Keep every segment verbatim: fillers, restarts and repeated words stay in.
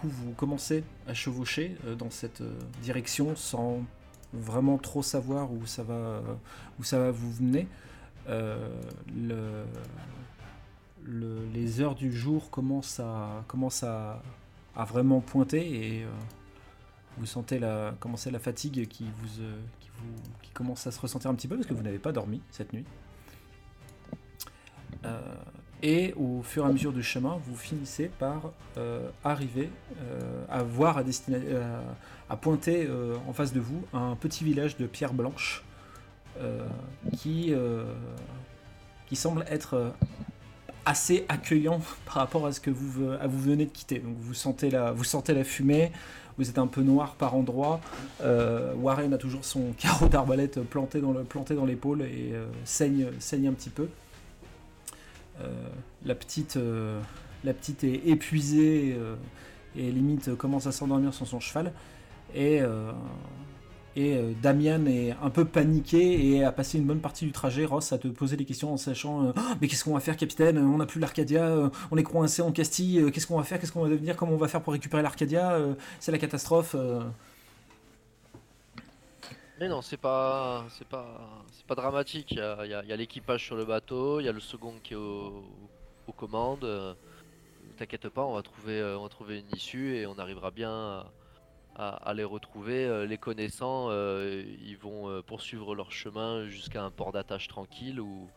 coup, vous commencez à chevaucher euh, dans cette euh, direction sans vraiment trop savoir où ça va, euh, où ça va vous mener. Euh, le, le, les heures du jour commencent à, commencent à, à vraiment pointer et euh, vous sentez la, commencer la fatigue qui, vous, euh, qui, vous, qui commence à se ressentir un petit peu parce que vous n'avez pas dormi cette nuit. Euh, et au fur et à mesure du chemin, vous finissez par euh, arriver euh, à voir, à, destina- euh, à pointer euh, en face de vous un petit village de pierre blanche euh, qui, euh, qui semble être assez accueillant par rapport à ce que vous, à vous venez de quitter. Donc vous sentez la, vous sentez la fumée, vous êtes un peu noir par endroits. Euh, Warren a toujours son carreau d'arbalète planté dans, le, planté dans l'épaule et euh, saigne, saigne un petit peu. Euh, la petite, euh, la petite est épuisée euh, et limite commence à s'endormir sur son cheval. Et, euh, et euh, Damien est un peu paniqué et a passé une bonne partie du trajet, Ross, à te poser des questions en sachant euh, oh, mais qu'est-ce qu'on va faire, capitaine? On n'a plus l'Arcadia, euh, on est coincé en Castille, euh, qu'est-ce qu'on va faire, qu'est-ce qu'on va devenir, comment on va faire pour récupérer l'Arcadia, euh, c'est la catastrophe. Euh... Mais non, c'est pas, c'est pas, c'est pas dramatique. Il y a, y a, y a l'équipage sur le bateau, il y a le second qui est au, aux commandes. Euh, t'inquiète pas, on va trouver, euh, on va trouver une issue et on arrivera bien à, à, à les retrouver. Euh, les connaissants, euh, ils vont euh, poursuivre leur chemin jusqu'à un port d'attache tranquille. Où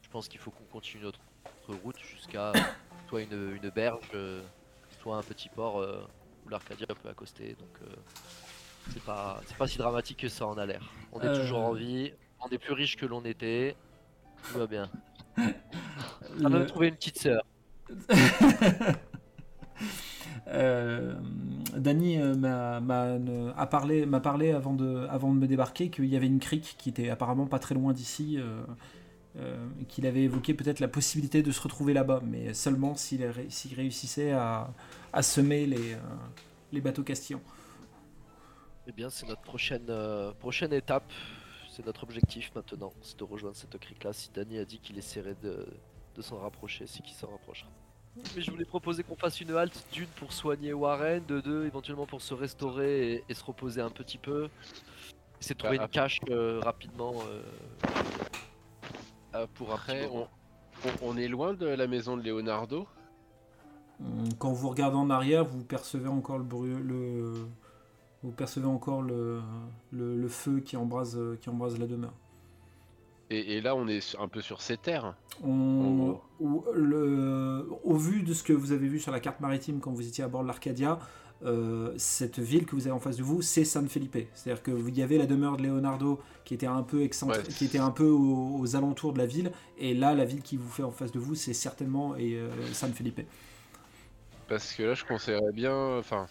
je pense qu'il faut qu'on continue notre, notre route jusqu'à soit une, une berge, euh, soit un petit port euh, où l'Arcadia peut accoster. Donc euh, C'est pas, c'est pas si dramatique que ça en a l'air. On est euh... toujours en vie, on est plus riche que l'on était, tout va bien. On a même trouvé une petite sœur. euh, Dany m'a, m'a, a parlé, m'a parlé avant de, avant de me débarquer qu'il y avait une crique qui était apparemment pas très loin d'ici, euh, euh, qu'il avait évoqué peut-être la possibilité de se retrouver là-bas, mais seulement s'il, s'il réussissait à, à semer les, euh, les bateaux castillans. Eh bien, c'est notre prochaine, euh, prochaine étape, c'est notre objectif maintenant, c'est de rejoindre cette crique-là. Si Dany a dit qu'il essaierait de, de s'en rapprocher, c'est qu'il s'en rapprochera. Mais je voulais proposer qu'on fasse une halte, d'une pour soigner Warren, de deux éventuellement pour se restaurer et, et se reposer un petit peu. Essayer de trouver bah, une cache euh, rapidement. Euh, euh, pour après, on, on est loin de la maison de Leonardo. Quand vous regardez en arrière, vous percevez encore le bruit... Le... Vous percevez encore le, le, le feu qui embrase, qui embrase la demeure. Et, et là, on est un peu sur ces terres. On, on... Le, au vu de ce que vous avez vu sur la carte maritime quand vous étiez à bord de l'Arcadia, euh, cette ville que vous avez en face de vous, c'est San Felipe. C'est-à-dire que vous y avez la demeure de Leonardo qui était un peu, excentri- ouais. qui était un peu aux, aux alentours de la ville. Et là, la ville qui vous fait en face de vous, c'est certainement et, euh, San Felipe. Parce que là, je conseillerais bien... Enfin,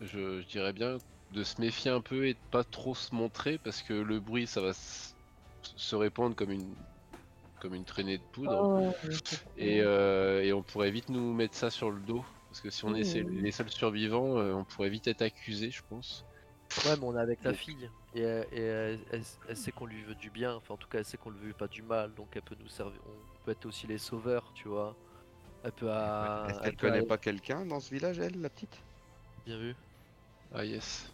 je, je dirais bien... de se méfier un peu et de pas trop se montrer parce que le bruit ça va s- se répandre comme une comme une traînée de poudre oh, et, euh, et on pourrait vite nous mettre ça sur le dos parce que si on mmh. est les seuls survivants euh, on pourrait vite être accusés, je pense. Ouais, mais on est avec la fille et, et elle, elle, elle sait qu'on lui veut du bien, enfin en tout cas elle sait qu'on lui veut pas du mal, donc elle peut nous servir, on peut être aussi les sauveurs, tu vois. Elle peut à... Est-ce qu'elle connaît à... pas quelqu'un dans ce village, elle, la petite? Bien vu. Ah yes.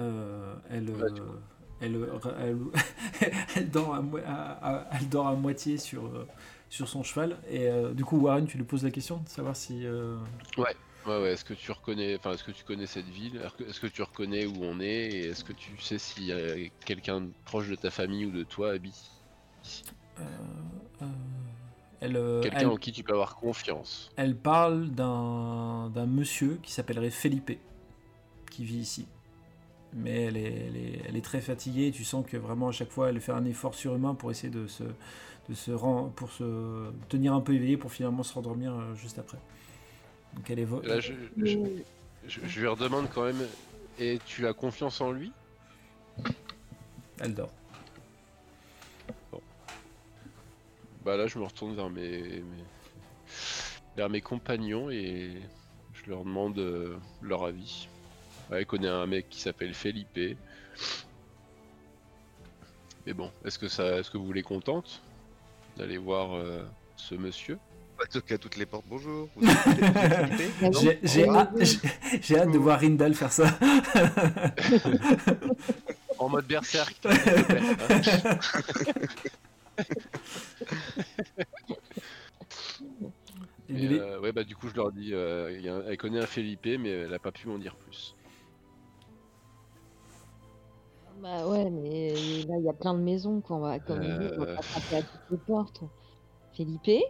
Euh, elle, ouais, euh, elle, elle, elle, elle, dort à mo- à, à, elle dort à moitié sur, euh, sur son cheval et euh, du coup Warren, tu lui poses la question de savoir si euh... ouais. ouais ouais est-ce que tu reconnais enfin est-ce que tu connais cette ville, est-ce que tu reconnais où on est et est-ce que tu sais si euh, quelqu'un proche de ta famille ou de toi habite ici. Euh, euh... Elle, Quelqu'un elle, en qui tu peux avoir confiance. Elle parle d'un, d'un monsieur qui s'appellerait Felipe, qui vit ici. Mais elle est, elle est, elle est très fatiguée. Tu sens que vraiment à chaque fois, elle fait un effort surhumain pour essayer de se, de se, rend, pour se tenir un peu éveillée pour finalement se rendormir juste après. Donc elle est vo- Là, je, je, je, je lui redemande quand même. Et tu as confiance en lui? Elle dort. Bah là je me retourne vers mes, mes... vers mes compagnons et je leur demande euh, leur avis. Ouais, qu'on ait un mec qui s'appelle Felipe. Mais bon, est-ce que ça, est-ce que vous les contente d'aller voir euh, ce monsieur? pas toquer à toutes les portes. Bonjour. Vous non, j'ai, j'ai, hâte, j'ai, j'ai hâte de voir Rindal faire ça. En mode berserk. Et euh, ouais, bah du coup je leur dis, euh, elle connaît un Felipe, mais elle a pas pu m'en dire plus. Bah ouais, mais là il y a plein de maisons qu'on va, comme on dit, on va attraper à toutes les portes. Felipe.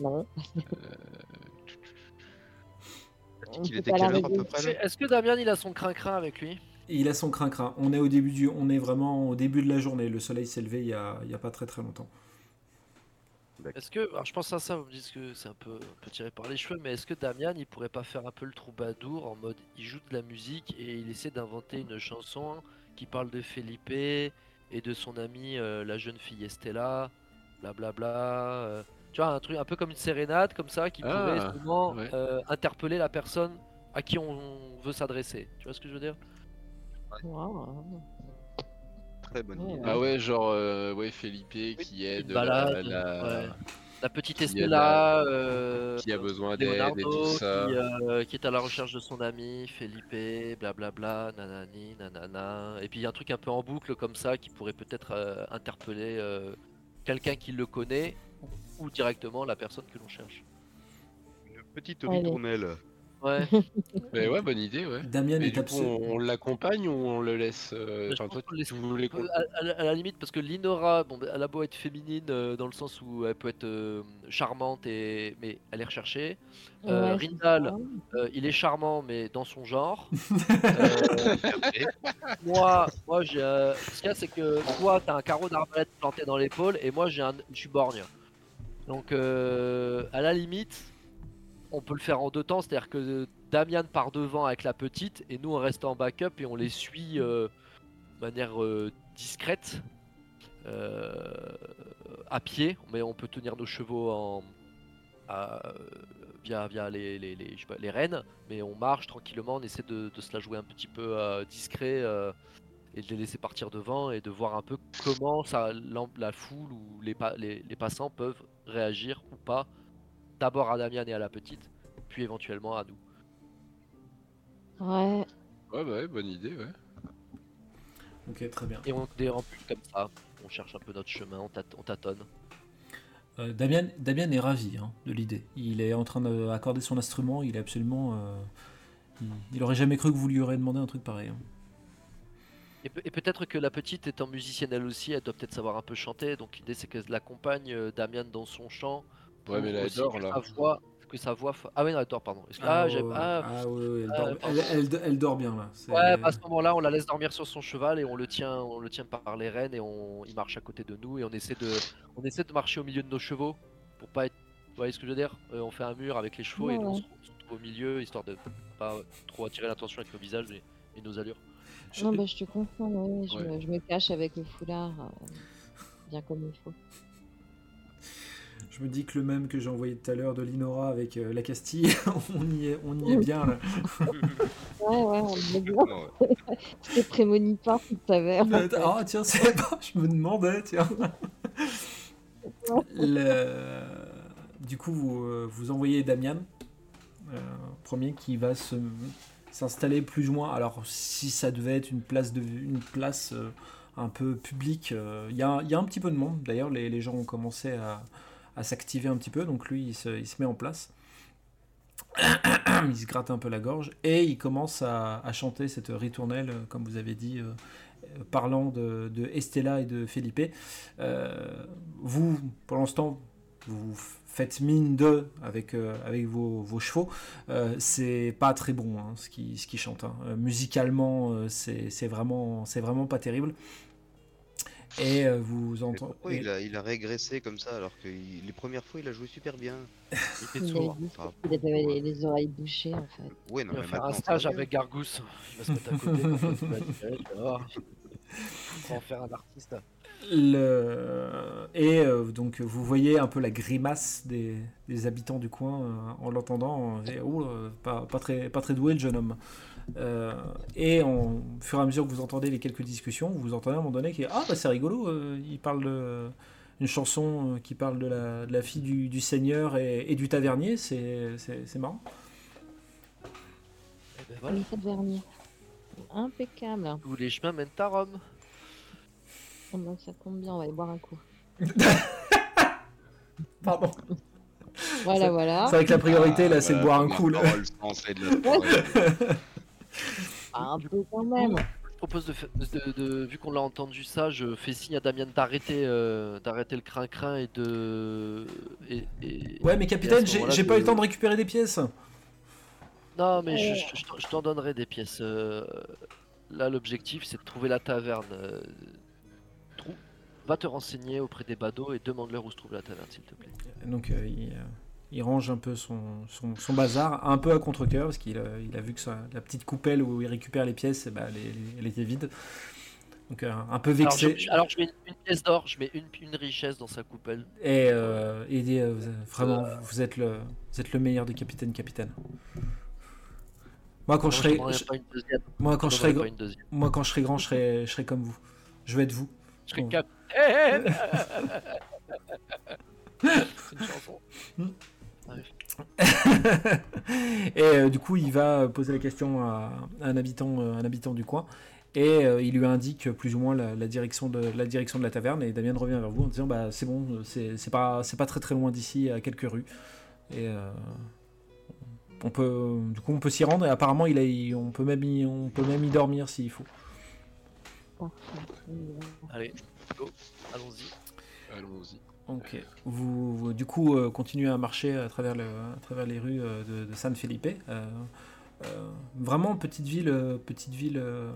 Non. Il était quelle heure à peu près ? Est-ce que Damien il a son crin-crin avec lui ? Il a son crin-crin. On est au début du, on est vraiment au début de la journée. Le soleil s'est levé il y a, il y a pas très très longtemps. Est-ce que, alors je pense à ça, vous me dites que c'est un peu, un peu tiré par les cheveux, mais est-ce que Damien il pourrait pas faire un peu le troubadour en mode il joue de la musique et il essaie d'inventer une chanson qui parle de Felipe et de son amie euh, la jeune fille Estella, blablabla, bla bla, euh, tu vois un truc un peu comme une sérénade comme ça qui pourrait ah, justement ouais. euh, interpeller la personne à qui on veut s'adresser, tu vois ce que je veux dire? Wow. Très bonne idée. Ah ouais, genre euh, ouais Felipe oui, qui aide balade, la, la... Ouais. la petite Estella qui, euh, qui a besoin d'aide Leonardo, et tout ça, qui, euh, qui est à la recherche de son ami Felipe, blablabla, nanani nanana. Et puis il y a un truc un peu en boucle comme ça qui pourrait peut-être euh, interpeller euh, quelqu'un qui le connaît ou directement la personne que l'on cherche. Une petite ritournelle. Ouais. Mais ouais, bonne idée, ouais. Damien est absolument. On, on l'accompagne ou on le laisse euh, enfin, toi, tu voulais qu'on... À, à, à la limite, parce que Linora, bon, elle a beau être féminine euh, dans le sens où elle peut être euh, charmante, et... mais elle est recherchée. Euh, ouais, Rindal, euh, il est charmant, mais dans son genre. euh, moi, moi j'ai, euh... ce qu'il y a, c'est que toi, t'as un carreau d'arbalète planté dans l'épaule, et moi, j'ai un... je suis borgne. Donc, euh, à la limite. On peut le faire en deux temps, c'est-à-dire que Damien part devant avec la petite et nous on reste en backup et on les suit euh, de manière euh, discrète, euh, à pied, mais on peut tenir nos chevaux en, à, via, via les, les, les, je sais pas, les rênes, mais on marche tranquillement, on essaie de, de se la jouer un petit peu euh, discret euh, et de les laisser partir devant et de voir un peu comment ça, la, la foule ou les, les, les passants peuvent réagir ou pas. D'abord à Damien et à la petite, puis éventuellement à nous. Ouais. Ouais, bah ouais, bonne idée, ouais. Ok, très bien. Et on dérampule comme ça, on cherche un peu notre chemin, on, tât- on tâtonne. Euh, Damien, Damien est ravi hein, de l'idée. Il est en train d'accorder son instrument, il est absolument... Euh, il, il aurait jamais cru que vous lui auriez demandé un truc pareil. Hein. Et, pe- et peut-être que la petite, étant musicienne elle aussi, elle doit peut-être savoir un peu chanter, donc l'idée c'est qu'elle accompagne euh, Damien dans son chant. Ouais, mais là, elle dort, là. Sa voix, que sa voix... Fa... Ah oui, non, elle dort, pardon. Ah, ah, j'aime... ah, ah oui, oui, elle, euh, dort... Elle, elle, elle dort bien, là. C'est... Ouais, à ce moment-là, on la laisse dormir sur son cheval et on le tient, on le tient par les rênes et on... il marche à côté de nous et on essaie de, on essaie de marcher au milieu de nos chevaux pour pas être... Vous voyez ce que je veux dire ? euh, On fait un mur avec les chevaux ouais. et on se trouve au milieu, histoire de pas trop attirer l'attention avec nos visages et, et nos allures. Je... Non, bah je te comprends, ouais. Je, ouais. Me... je me cache avec le foulard, euh... bien comme il faut. Je me dis que le même que j'ai envoyé tout à l'heure de Linora avec euh, la Castille, on y est, on y est bien là. Ouais, ouais, on est bien. C'était prémonitoire, tu savais. Ah tiens, c'est pas, je me demandais, tiens. Le... Du coup, vous, vous envoyez Damien, euh, premier qui va se, s'installer plus ou moins. Alors, si ça devait être une place, de, une place euh, un peu publique, il euh, y, a, y a un petit peu de monde. D'ailleurs, les, les gens ont commencé à... à s'activer un petit peu, donc lui il se, il se met en place, il se gratte un peu la gorge et il commence à, à chanter cette ritournelle comme vous avez dit, euh, parlant de, de Estella et de Felipe. Euh, vous pour l'instant vous faites mine d'eux avec, euh, avec vos, vos chevaux, euh, c'est pas très bon hein, ce qui, ce qui chante hein. euh, musicalement euh, c'est, c'est, vraiment, c'est vraiment pas terrible. Et vous entendez. Pourquoi et... il, a, il a régressé comme ça alors que il, les premières fois il a joué super bien. Il était sourd. Enfin, il avait ouais. les, les oreilles bouchées en fait. Ouais, non, il va mais faire un stage avec Gargousse. Il va se mettre à côté. Il va tirer, tu vas voir. Il va en faire un artiste. Le... Et euh, donc vous voyez un peu la grimace des, des habitants du coin euh, en l'entendant. Et, oh, euh, pas, pas, très, pas très doué le jeune homme. Euh, et en, au fur et à mesure que vous entendez les quelques discussions, vous entendez à un moment donné que ah bah c'est rigolo, euh, il parle de, une chanson qui parle de la, de la fille du, du seigneur et, et du tavernier, c'est, c'est, c'est marrant. Et ben voilà. Le tavernier. Impeccable. Tous les chemins mènent à Rome. Oh ben, ça tombe bien, on va aller boire un coup. Pardon. Voilà, ça, voilà. C'est vrai que la priorité, ah, là, c'est euh, de boire un coup. Là. Un peu quand même. Je propose, de, de, de, vu qu'on l'a entendu ça, je fais signe à Damien d'arrêter, euh, d'arrêter le crin-crin et de... Et, et, ouais, mais capitaine, j'ai, j'ai de... pas eu le temps de récupérer des pièces. Non, mais oh. je, je, je t'en donnerai des pièces. Euh, là, l'objectif, c'est de trouver la taverne. Euh, trou... Va te renseigner auprès des badauds et demande-leur où se trouve la taverne, s'il te plaît. Donc, euh, il, euh, il range un peu son, son, son bazar, un peu à contre-cœur, parce qu'il euh, il a vu que ça, la petite coupelle où il récupère les pièces, bah, elle, elle, elle était vide. Donc, euh, un peu vexé. Alors, je, alors, je mets une, une pièce d'or, je mets une, une richesse dans sa coupelle. Et, euh, et euh, vraiment, euh... vous, êtes le, vous êtes le meilleur des capitaines, capitaine. Moi, quand je serai grand, je serai, je serai comme vous. Je vais être vous. Je serai capitaine. C'est une chanson. Et euh, du coup, il va poser la question à, à un habitant, euh, un habitant du coin, et euh, il lui indique plus ou moins la, la direction de la direction de la taverne. Et Damien revient vers vous en disant, bah c'est bon, c'est, c'est pas, c'est pas très très loin d'ici, à quelques rues. Et euh, on peut, du coup, on peut s'y rendre. Et apparemment, il a, il, on peut même, y, on peut même y dormir s'il faut. Allez, go, allons-y. Allons-y. Ok, vous, vous du coup euh, continuez à marcher à travers, le, à travers les rues euh, de, de San Felipe. Euh, euh, vraiment petite ville, euh, petite ville euh,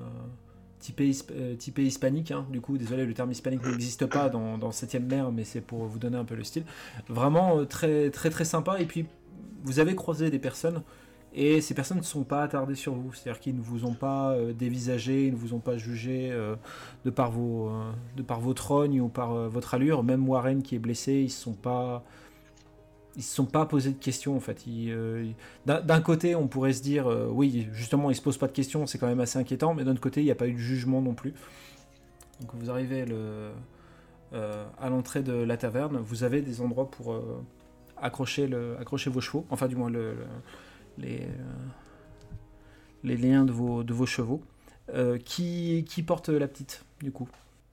typée, euh, typée hispanique. Hein. Du coup, désolé, le terme hispanique n'existe pas dans, dans septième mer, mais c'est pour vous donner un peu le style. Vraiment euh, très, très, très sympa. Et puis, vous avez croisé des personnes, et ces personnes ne sont pas attardées sur vous. C'est-à-dire qu'ils ne vous ont pas euh, dévisagé, ils ne vous ont pas jugé euh, de, par vos, euh, de par votre rogne ou par euh, votre allure. Même Warren qui est blessé, ils ne se sont pas... Ils se sont pas posé de questions, en fait. Ils, euh, ils... D'un, d'un côté, on pourrait se dire, euh, oui, justement, ils ne se posent pas de questions, c'est quand même assez inquiétant, mais d'un autre côté, il n'y a pas eu de jugement non plus. Donc vous arrivez le, euh, à l'entrée de la taverne, vous avez des endroits pour euh, accrocher, le, accrocher vos chevaux, enfin du moins le... le Les, euh, les liens de vos, de vos chevaux. Euh, qui, qui porte la petite, du coup?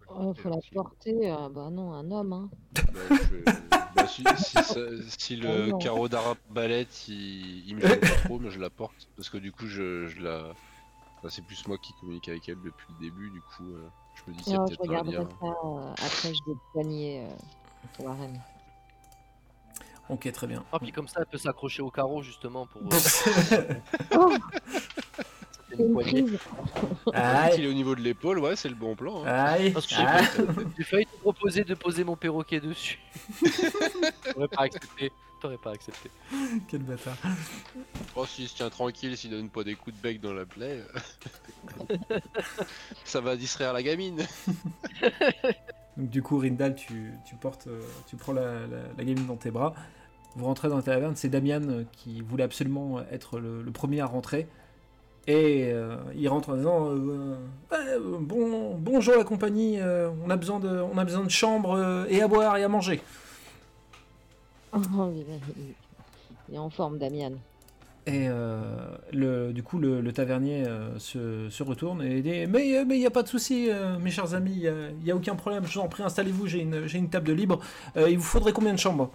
Oh, faut la porter, euh, bah non, un homme. Hein. Bah, je, bah, si, si, ça, si le oh, carreau d'arbalète, il, il me gêne pas trop, mais je la porte. Parce que du coup, je, je la... Enfin, c'est plus moi qui communique avec elle depuis le début, du coup, euh, je me dis qu'il y a peut-être un lien. Ça, euh, après, je vais poigner euh, Warren. Ok, très bien. Ah, puis comme ça, elle peut s'accrocher au carreau, justement, pour... Oh, c'est une poignée. Quand il est au niveau de l'épaule, ouais, c'est le bon plan. Hein. Aïe. Parce que j'ai, Aïe. Failli, j'ai failli te proposer de poser mon perroquet dessus. T'aurais pas accepté. T'aurais pas accepté. Quel bâtard. Oh, s'il se tient tranquille, s'il donne pas des coups de bec dans la plaie... ça va distraire la gamine. Donc du coup, Rindal, tu, tu, portes, tu prends la, la, la gamine dans tes bras. Vous rentrez dans la taverne, c'est Damien qui voulait absolument être le, le premier à rentrer. Et euh, il rentre en disant euh, euh, bon, bonjour la compagnie, euh, on a besoin de, on a besoin de chambre euh, et à boire et à manger. Oh, il est en forme, Damien. Et euh, le, du coup, le, le tavernier euh, se, se retourne et dit « Mais il mais n'y a pas de souci, euh, mes chers amis, il n'y a, a aucun problème, je vous en prie, installez-vous, j'ai une, j'ai une table de libre. Euh, il vous faudrait combien de chambres ?»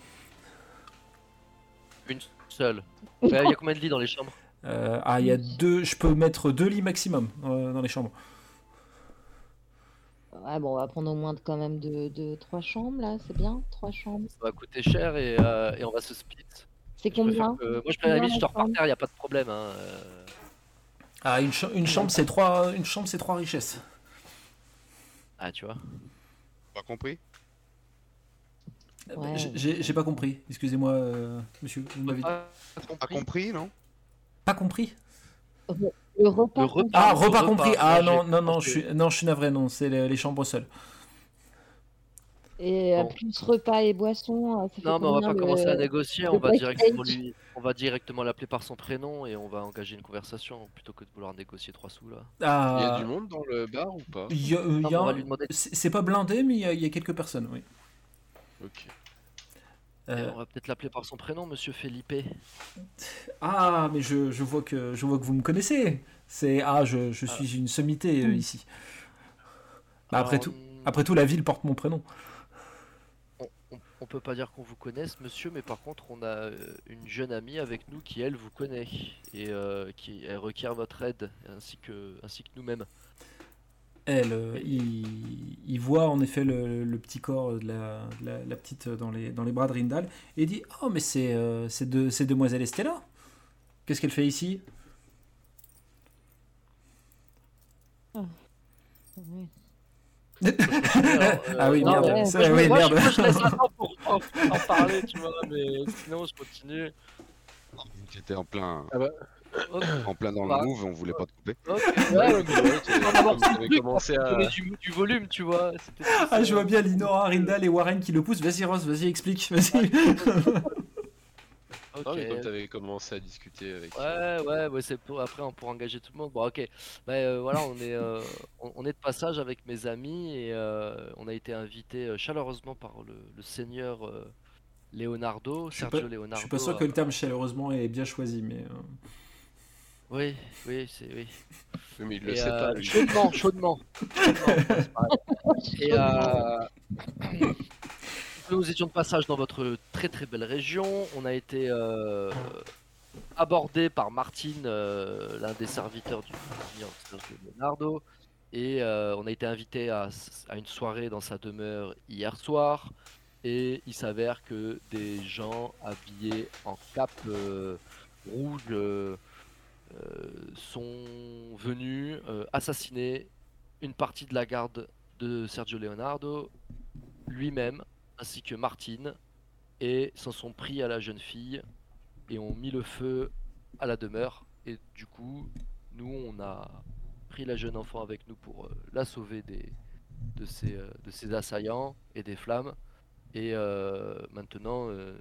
Une seule. Il y a combien de lits dans les chambres euh, Ah, il y a deux, je peux mettre deux lits maximum euh, dans les chambres. Ah bon, on va prendre au moins de, quand même de, de trois chambres, là, c'est bien, trois chambres. Ça va coûter cher et, euh, et on va se split. C'est combien que... Moi, je peux à la limite, je te repars terre, il n'y a pas de problème. Hein. Ah, une, ch- une, chambre, c'est trois... une chambre, c'est trois richesses. Ah, tu vois. Pas compris euh, ouais. j'ai, j'ai pas compris. Excusez-moi, euh, monsieur. Vous m'avez pas, dit... pas compris, non Pas compris Le repas. Le repas ah, repas, repas compris. Ah, non, non, non, je suis, non, je suis navré, non, c'est les, les chambres seules. Et bon. Plus repas et boissons. Ça non, mais on va pas le... commencer à négocier. On va, directement lui... on va directement l'appeler par son prénom et on va engager une conversation plutôt que de vouloir négocier trois sous là. Ah... Il y a du monde dans le bar ou pas? Il y a, non, il y a... On va lui demander... C'est pas blindé, mais il y a, il y a quelques personnes, oui. Ok. Euh... On va peut-être l'appeler par son prénom, Monsieur Felipe. Ah, mais je, je vois que je vois que vous me connaissez. C'est ah, je, je suis ah. une sommité euh, ici. Bah, après Alors, tout, après tout, la ville porte mon prénom. On, on, on peut pas dire qu'on vous connaisse, Monsieur, mais par contre, on a une jeune amie avec nous qui elle vous connaît et euh, qui elle requiert votre aide ainsi que ainsi que nous-mêmes. Elle, euh, il, il voit en effet le, le petit corps de la, de la, la petite dans les, dans les bras de Rindal et dit « Oh, mais c'est, euh, c'est, de, c'est demoiselle Estella. Qu'est-ce qu'elle fait ici ?» oh. oui. Alors, euh, ah oui, non, merde. Ça, moi, oui, moi, merde. Je, moi, je laisse la main pour, pour en parler, tu vois, mais sinon je continue. J'étais en plein... Ah bah. Okay. En plein dans le bah, move, on voulait pas te couper. Okay. Ouais, ouais, mais ouais, commencé à du, du volume, tu vois. C'était... Ah, je vois bien Linora, Rindal et Warren qui le poussent. Vas-y, Ross, vas-y, explique. Vas-y. Okay. Non, mais comme t'avais commencé à discuter avec. Ouais, ouais, ouais, c'est pour après on pourra engager tout le monde. Bon, ok. Bah euh, voilà, on est, euh, on, on est de passage avec mes amis et euh, on a été invité chaleureusement par le, le seigneur euh, Leonardo, Sergio je pas, Leonardo. Je suis pas sûr que le terme chaleureusement est bien choisi, mais. Euh... Oui, oui, c'est oui. Mais il le et, sait euh, pas. Lui. Chaudement, chaudement. Et euh, nous étions de passage dans votre très très belle région. On a été euh, abordé par Martine, euh, l'un des serviteurs du Sergio Leonardo, et euh, on a été invité à, à une soirée dans sa demeure hier soir. Et il s'avère que des gens habillés en cape euh, rouge. Euh, Euh, sont venus euh, assassiner une partie de la garde de Sergio Leonardo, lui-même, ainsi que Martine, et s'en sont pris à la jeune fille et ont mis le feu à la demeure. Et du coup, nous, on a pris la jeune enfant avec nous pour euh, la sauver des, de, ses, euh, de ses assaillants et des flammes. Et euh, maintenant, euh,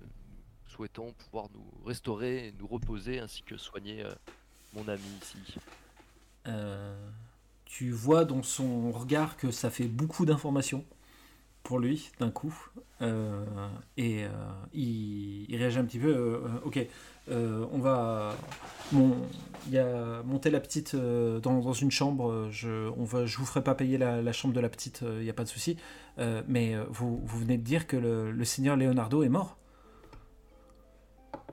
souhaitons pouvoir nous restaurer et nous reposer, ainsi que soigner... Euh, mon ami ici. Euh, tu vois dans son regard que ça fait beaucoup d'informations pour lui d'un coup euh, et euh, il, il réagit un petit peu. Euh, ok, euh, on va mon, y a monter la petite euh, dans, dans une chambre. Je on va je vous ferai pas payer la, la chambre de la petite. Il euh, y a pas de souci. Euh, mais vous vous venez de dire que le, le seigneur Leonardo est mort.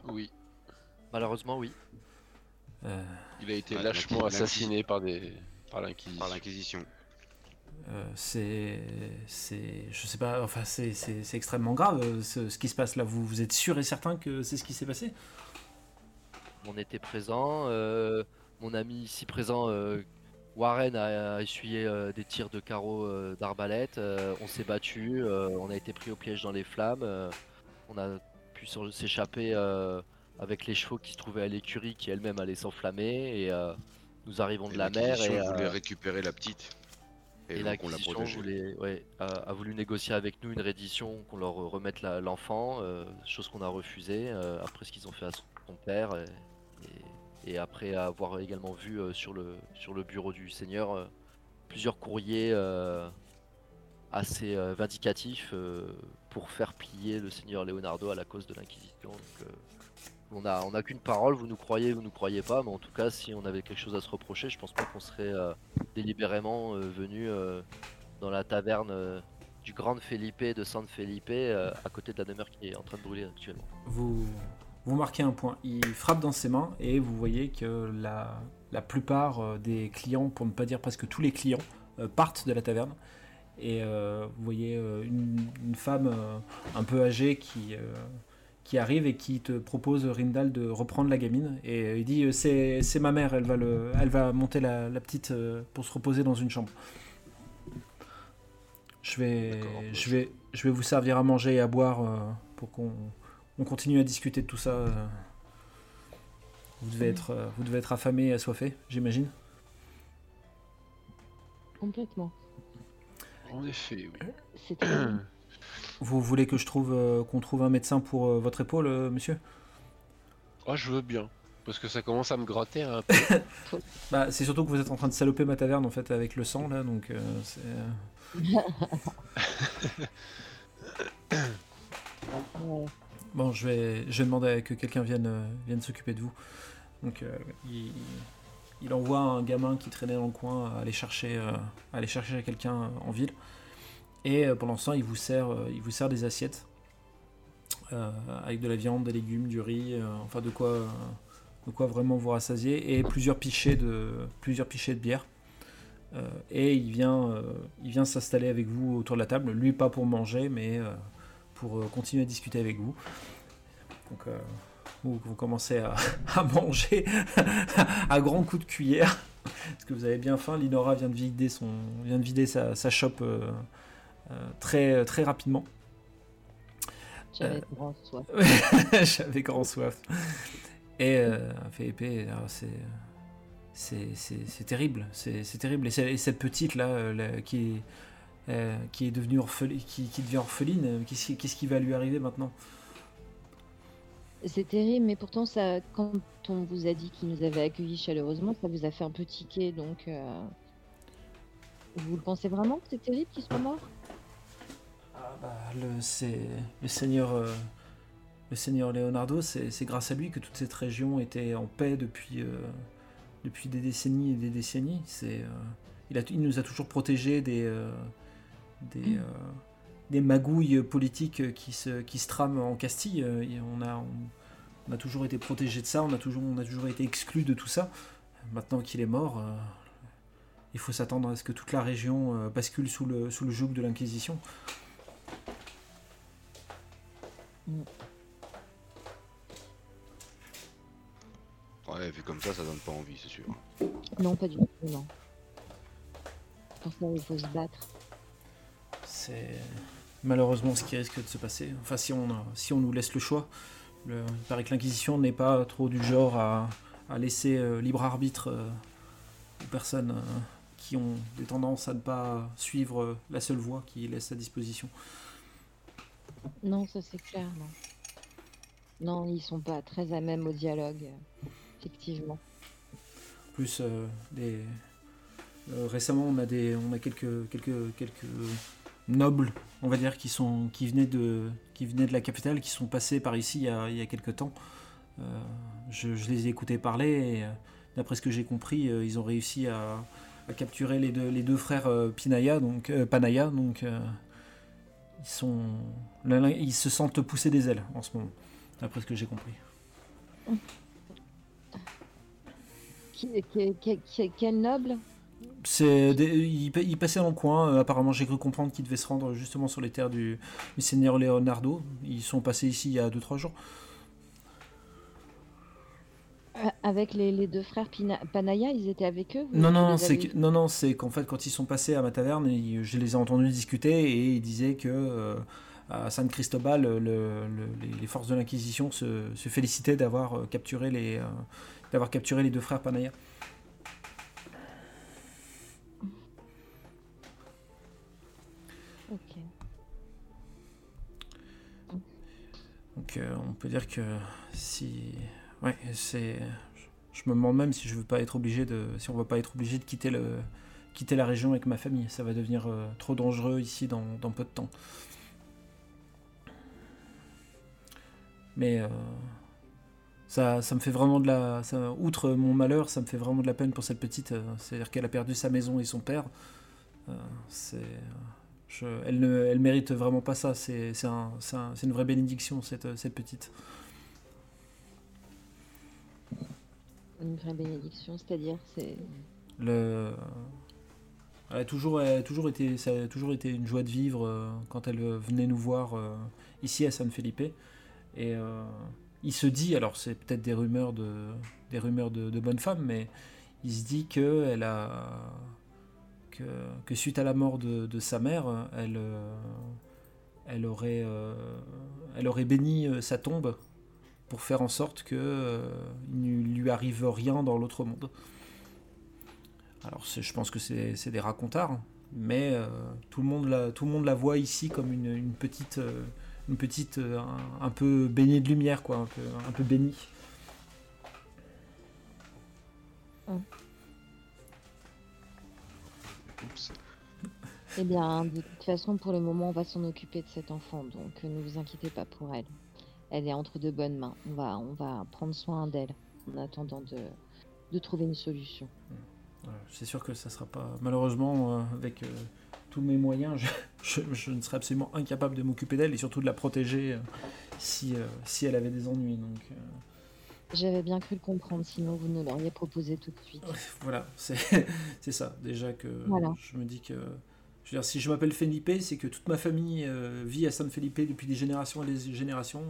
Oui, malheureusement oui. Euh... Il a été ah, lâchement assassiné par des par l'inquisition. Par l'inquisition. Euh, c'est c'est je sais pas enfin c'est c'est, c'est extrêmement grave ce, ce qui se passe là. Vous vous êtes sûr et certain que c'est ce qui s'est passé ? On était présent. Euh, mon ami ici présent euh, Warren a, a essuyé euh, des tirs de carreaux euh, d'arbalète. Euh, on s'est battu. Euh, on a été pris au piège dans les flammes. Euh, on a pu s'échapper. Euh, Avec les chevaux qui se trouvaient à l'écurie, qui elle-même allait s'enflammer, et euh, nous arrivons de et la mer. Et on voulait euh, récupérer la petite. Et, et donc on l'a protégée. Voulait, ouais, a, a voulu négocier avec nous une reddition, qu'on leur remette la, l'enfant, euh, chose qu'on a refusée euh, après ce qu'ils ont fait à son, son père, et, et, et après avoir également vu euh, sur le sur le bureau du Seigneur euh, plusieurs courriers euh, assez euh, vindicatifs euh, pour faire plier le Seigneur Leonardo à la cause de l'Inquisition. Donc, euh, On a, on a qu'une parole, vous nous croyez, vous nous croyez pas, mais en tout cas, si on avait quelque chose à se reprocher, je pense pas qu'on serait euh, délibérément euh, venu euh, dans la taverne euh, du Grand Felipe de San Felipe, euh, à côté de la demeure qui est en train de brûler actuellement. Vous, vous marquez un point, il frappe dans ses mains et vous voyez que la, la plupart des clients, pour ne pas dire presque tous les clients, euh, partent de la taverne. Et euh, vous voyez euh, une, une femme euh, un peu âgée qui... Euh, qui arrive et qui te propose, Rindal, de reprendre la gamine. Et il dit, c'est, c'est ma mère, elle va, le, elle va monter la, la petite pour se reposer dans une chambre. Je vais, je vais, je vais vous servir à manger et à boire pour qu'on on continue à discuter de tout ça. Vous devez oui. être, vous devez être affamé et assoiffé, j'imagine. Complètement. En effet, oui. C'est un... Vous voulez que je trouve euh, qu'on trouve un médecin pour euh, votre épaule, euh, monsieur ? Ah, oh, je veux bien, parce que ça commence à me gratter un peu. Bah, c'est surtout que vous êtes en train de saloper ma taverne en fait avec le sang là, donc euh, c'est. Bon, je vais, je vais demander à que quelqu'un vienne, vienne s'occuper de vous. Donc, euh, il, il envoie un gamin qui traînait dans le coin à aller chercher, euh, à aller chercher quelqu'un en ville. Et euh, pendant ce temps, il vous sert, euh, il vous sert des assiettes euh, avec de la viande, des légumes, du riz, euh, enfin de quoi, euh, de quoi vraiment vous rassasier, et plusieurs pichets de, plusieurs pichets de bière. Euh, et il vient, euh, il vient s'installer avec vous autour de la table. Lui, pas pour manger, mais euh, pour euh, continuer à discuter avec vous. Donc, euh, vous, vous commencez à, à manger à grands coups de cuillère parce que vous avez bien faim. Linora vient de vider son, vient de vider sa, sa chope euh, euh, très, très rapidement. J'avais euh, grand soif. J'avais grand soif. Et euh, fait épais. C'est C'est, c'est, c'est terrible, c'est, c'est terrible. Et, c'est, et cette petite là, euh, là qui, est, euh, qui est devenue orpheline, qui, qui devient orpheline, qu'est-ce, qu'est-ce qui va lui arriver maintenant ? C'est terrible, mais pourtant, ça, quand on vous a dit qu'il nous avait accueillis chaleureusement, ça vous a fait un peu tiquer. Donc, euh, vous le pensez vraiment que c'est terrible qu'il soit mort ? Ah bah, le, c'est, le Seigneur, euh, le Seigneur Leonardo, c'est, c'est grâce à lui que toute cette région était en paix depuis. Euh, Depuis des décennies et des décennies, c'est, euh, il, a, il nous a toujours protégés des, euh, des, euh, des magouilles politiques qui se, qui se trament en Castille. Et on, a, on, on a toujours été protégés de ça, on a toujours, on a toujours été exclus de tout ça. Maintenant qu'il est mort, euh, il faut s'attendre à ce que toute la région euh, bascule sous le, sous le joug de l'Inquisition. Mm. Ouais, vu comme ça, ça donne pas envie, c'est sûr. Non, pas du tout, non. Maintenant, il faut se battre. C'est malheureusement ce qui risque de se passer. Enfin, si on, a... si on nous laisse le choix, le... il paraît que l'Inquisition n'est pas trop du genre à, à laisser euh, libre arbitre euh, aux personnes euh, qui ont des tendances à ne pas suivre euh, la seule voie qui laisse à disposition. Non, ça c'est clair, non. Non, ils sont pas très à même au dialogue. Effectivement. En plus, euh, les... euh, récemment, on a des, on a quelques, quelques, quelques nobles, on va dire, qui sont, qui venaient de, qui venaient de la capitale, qui sont passés par ici il y a, il y a quelques temps. Euh, je, je les ai écoutés parler. Et, euh, d'après ce que j'ai compris, euh, ils ont réussi à, à capturer les deux, les deux frères euh, Pinaya, donc euh, Panaya, donc euh, ils sont, ils se sentent pousser des ailes en ce moment, d'après ce que j'ai compris. Mmh. Quel, quel, quel noble ? C'est des, il, il passait dans le coin. Euh, apparemment, j'ai cru comprendre qu'il devait se rendre justement sur les terres du, du Seigneur Leonardo. Ils sont passés ici il y a deux trois jours. Euh, avec les, les deux frères Pina, Panaya, ils étaient avec eux ? Non, non, c'est que, non, non, c'est qu'en fait, quand ils sont passés à ma taverne, ils, je les ai entendus discuter et ils disaient que euh, à San Cristobal, le, le, les forces de l'Inquisition se, se félicitaient d'avoir capturé les... Euh, d'avoir capturé les deux frères Panaya. Ok. Donc euh, on peut dire que si... Ouais, c'est... Je me demande même si je veux pas être obligé de... si on va pas être obligé de quitter le... quitter la région avec ma famille. Ça va devenir euh, trop dangereux ici dans, dans peu de temps. Mais... Euh... Ça, ça me fait vraiment de la... Ça, outre mon malheur, ça me fait vraiment de la peine pour cette petite. Euh, c'est-à-dire qu'elle a perdu sa maison et son père. Euh, c'est, je, elle ne elle mérite vraiment pas ça. C'est, c'est, un, c'est, un, c'est une vraie bénédiction, cette, cette petite. Une vraie bénédiction, c'est-à-dire c'est... Le... Elle a toujours, elle a toujours été, ça a toujours été une joie de vivre euh, quand elle venait nous voir euh, ici à San Felipe. Et... Euh, il se dit, alors c'est peut-être des rumeurs de, des rumeurs de, de bonne femme, mais il se dit que, elle a, que, que suite à la mort de, de sa mère, elle, elle, aurait, elle aurait béni sa tombe pour faire en sorte qu'il euh, ne lui arrive rien dans l'autre monde. Alors je pense que c'est, c'est des racontards, mais euh, tout, le monde la, tout le monde la voit ici comme une, une petite... Euh, Une petite, euh, un, un peu baignée de lumière, quoi, un peu, un peu bénie. Oups. Eh bien, de toute façon, pour le moment, on va s'en occuper de cette enfant, donc ne vous inquiétez pas pour elle. Elle est entre de bonnes mains. On va, on va prendre soin d'elle en attendant de, de trouver une solution. C'est sûr que ça sera pas... Malheureusement, euh, avec euh, tous mes moyens, je, je, je ne serais absolument incapable de m'occuper d'elle et surtout de la protéger euh, si, euh, si elle avait des ennuis. Donc, euh... J'avais bien cru le comprendre, sinon vous ne l'auriez proposé tout de suite. Voilà, c'est, c'est ça. Déjà que voilà. Je me dis que... Je veux dire, si je m'appelle Felipe, c'est que toute ma famille euh, vit à San Felipe depuis des générations et des générations.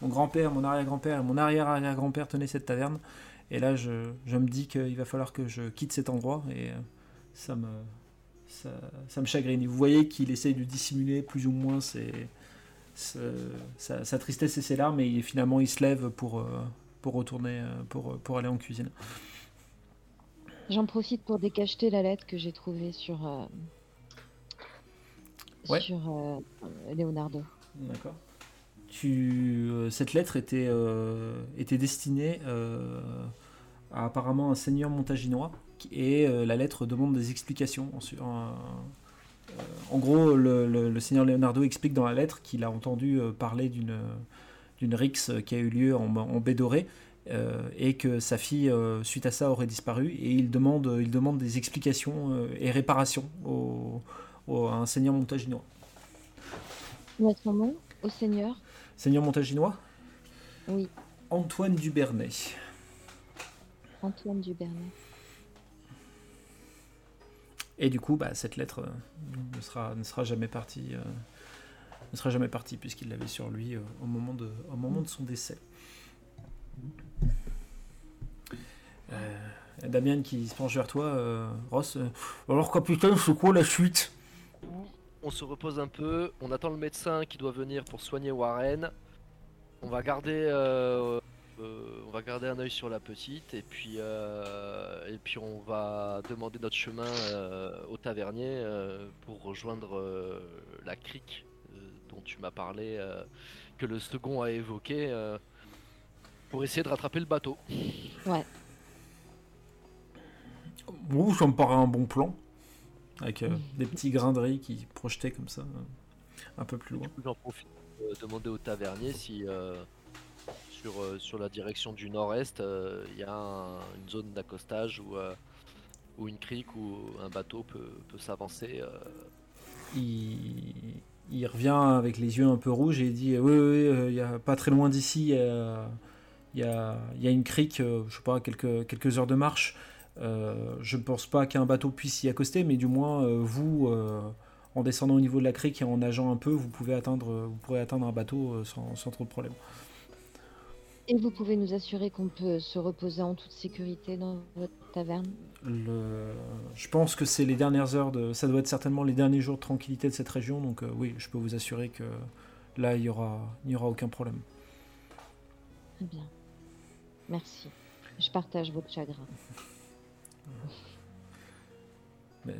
Mon grand-père, mon arrière-grand-père et mon arrière-arrière-grand-père tenaient cette taverne. Et là, je, je me dis qu'il va falloir que je quitte cet endroit et ça me, ça, ça me chagrine. Et vous voyez qu'il essaye de dissimuler plus ou moins ses, ses, sa, sa tristesse et ses larmes, et finalement il se lève pour, pour retourner, pour, pour aller en cuisine. J'en profite pour décacheter la lettre que j'ai trouvée sur, euh, ouais. sur euh, Leonardo. D'accord. Tu, euh, cette lettre était, euh, était destinée euh, à apparemment un seigneur montaginois et euh, la lettre demande des explications. En, en, en gros, le, le, le seigneur Leonardo explique dans la lettre qu'il a entendu euh, parler d'une, d'une rixe qui a eu lieu en, en baie dorée euh, et que sa fille, euh, suite à ça, aurait disparu. Et il demande, il demande des explications euh, et réparations au, au, à un seigneur montaginois. Où est-ce qu'on est ? Au seigneur ? Seigneur montaginois ? Oui. Antoine Dubernet. Antoine Dubernet. Et du coup, bah, cette lettre euh, ne sera, ne sera jamais partie, euh, ne sera jamais partie puisqu'il l'avait sur lui euh, au moment de, au moment de son décès. Euh, Damien qui se penche vers toi, euh, Ross. Euh, Alors capitaine, c'est quoi la suite ? On se repose un peu, on attend le médecin qui doit venir pour soigner Warren. On va garder, euh, euh, on va garder un œil sur la petite et puis, euh, et puis on va demander notre chemin euh, au tavernier euh, pour rejoindre euh, la crique euh, dont tu m'as parlé, euh, que le second a évoqué, euh, pour essayer de rattraper le bateau. Ouais. Ouh, ça me paraît un bon plan. Avec euh, des petits grains de riz qui projetaient comme ça, euh, un peu plus loin. Du coup, j'en profite pour euh, demander au tavernier si euh, sur, euh, sur la direction du nord-est, il euh, y a un, une zone d'accostage où, euh, où une crique ou un bateau peut, peut s'avancer. Euh... Il... il revient avec les yeux un peu rouges et il dit euh, « Oui, oui, il euh, y a pas très loin d'ici, il euh, y, a, y a une crique, euh, je sais pas, quelques, quelques heures de marche. » Euh, je ne pense pas qu'un bateau puisse y accoster, mais du moins euh, vous, euh, en descendant au niveau de la crique et en nageant un peu, vous pouvez atteindre, vous pourrez atteindre un bateau euh, sans, sans trop de problèmes. Et vous pouvez nous assurer qu'on peut se reposer en toute sécurité dans votre taverne ? Le... Je pense que c'est les dernières heures de, ça doit être certainement les derniers jours de tranquillité de cette région, donc euh, oui, je peux vous assurer que là il y aura, il y aura aucun problème. Très bien, merci. Je partage votre chagrin. Mais,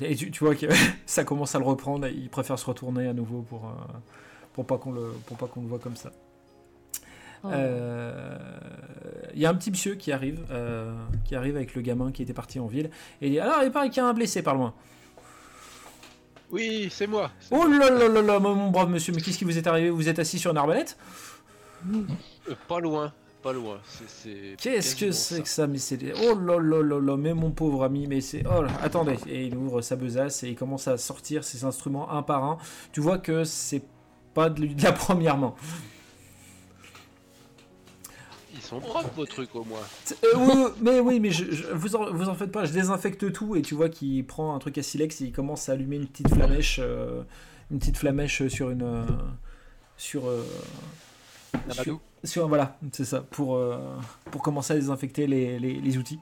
et tu, tu vois que ça commence à le reprendre et il préfère se retourner à nouveau pour, euh, pour, pas, qu'on le, pour pas qu'on le voit comme ça. Il oh. euh, y a un petit monsieur qui arrive euh, qui arrive avec le gamin qui était parti en ville et il dit alors il paraît qu'il y a un blessé par loin. Oui, c'est moi. C'est oh là là là là, mon brave monsieur, mais qu'est-ce qui vous est arrivé ? Vous êtes assis sur une arbalète ? euh, Pas loin. Pas loin, c'est. c'est Qu'est-ce que c'est ça. que ça, mais c'est. Oh là là là là, mais mon pauvre ami, mais c'est. Oh là, attendez. Et il ouvre sa besace et il commence à sortir ses instruments un par un. Tu vois que c'est pas de la première main. Ils sont propres vos trucs au moins. Euh, oui, mais oui, mais je, je, vous, en, vous en faites pas, je désinfecte tout et tu vois qu'il prend un truc à silex et il commence à allumer une petite flamèche, euh, une petite flamèche sur une. Euh, sur. Euh, Sur, sur, voilà, c'est ça, pour, euh, pour commencer à désinfecter les, les, les outils.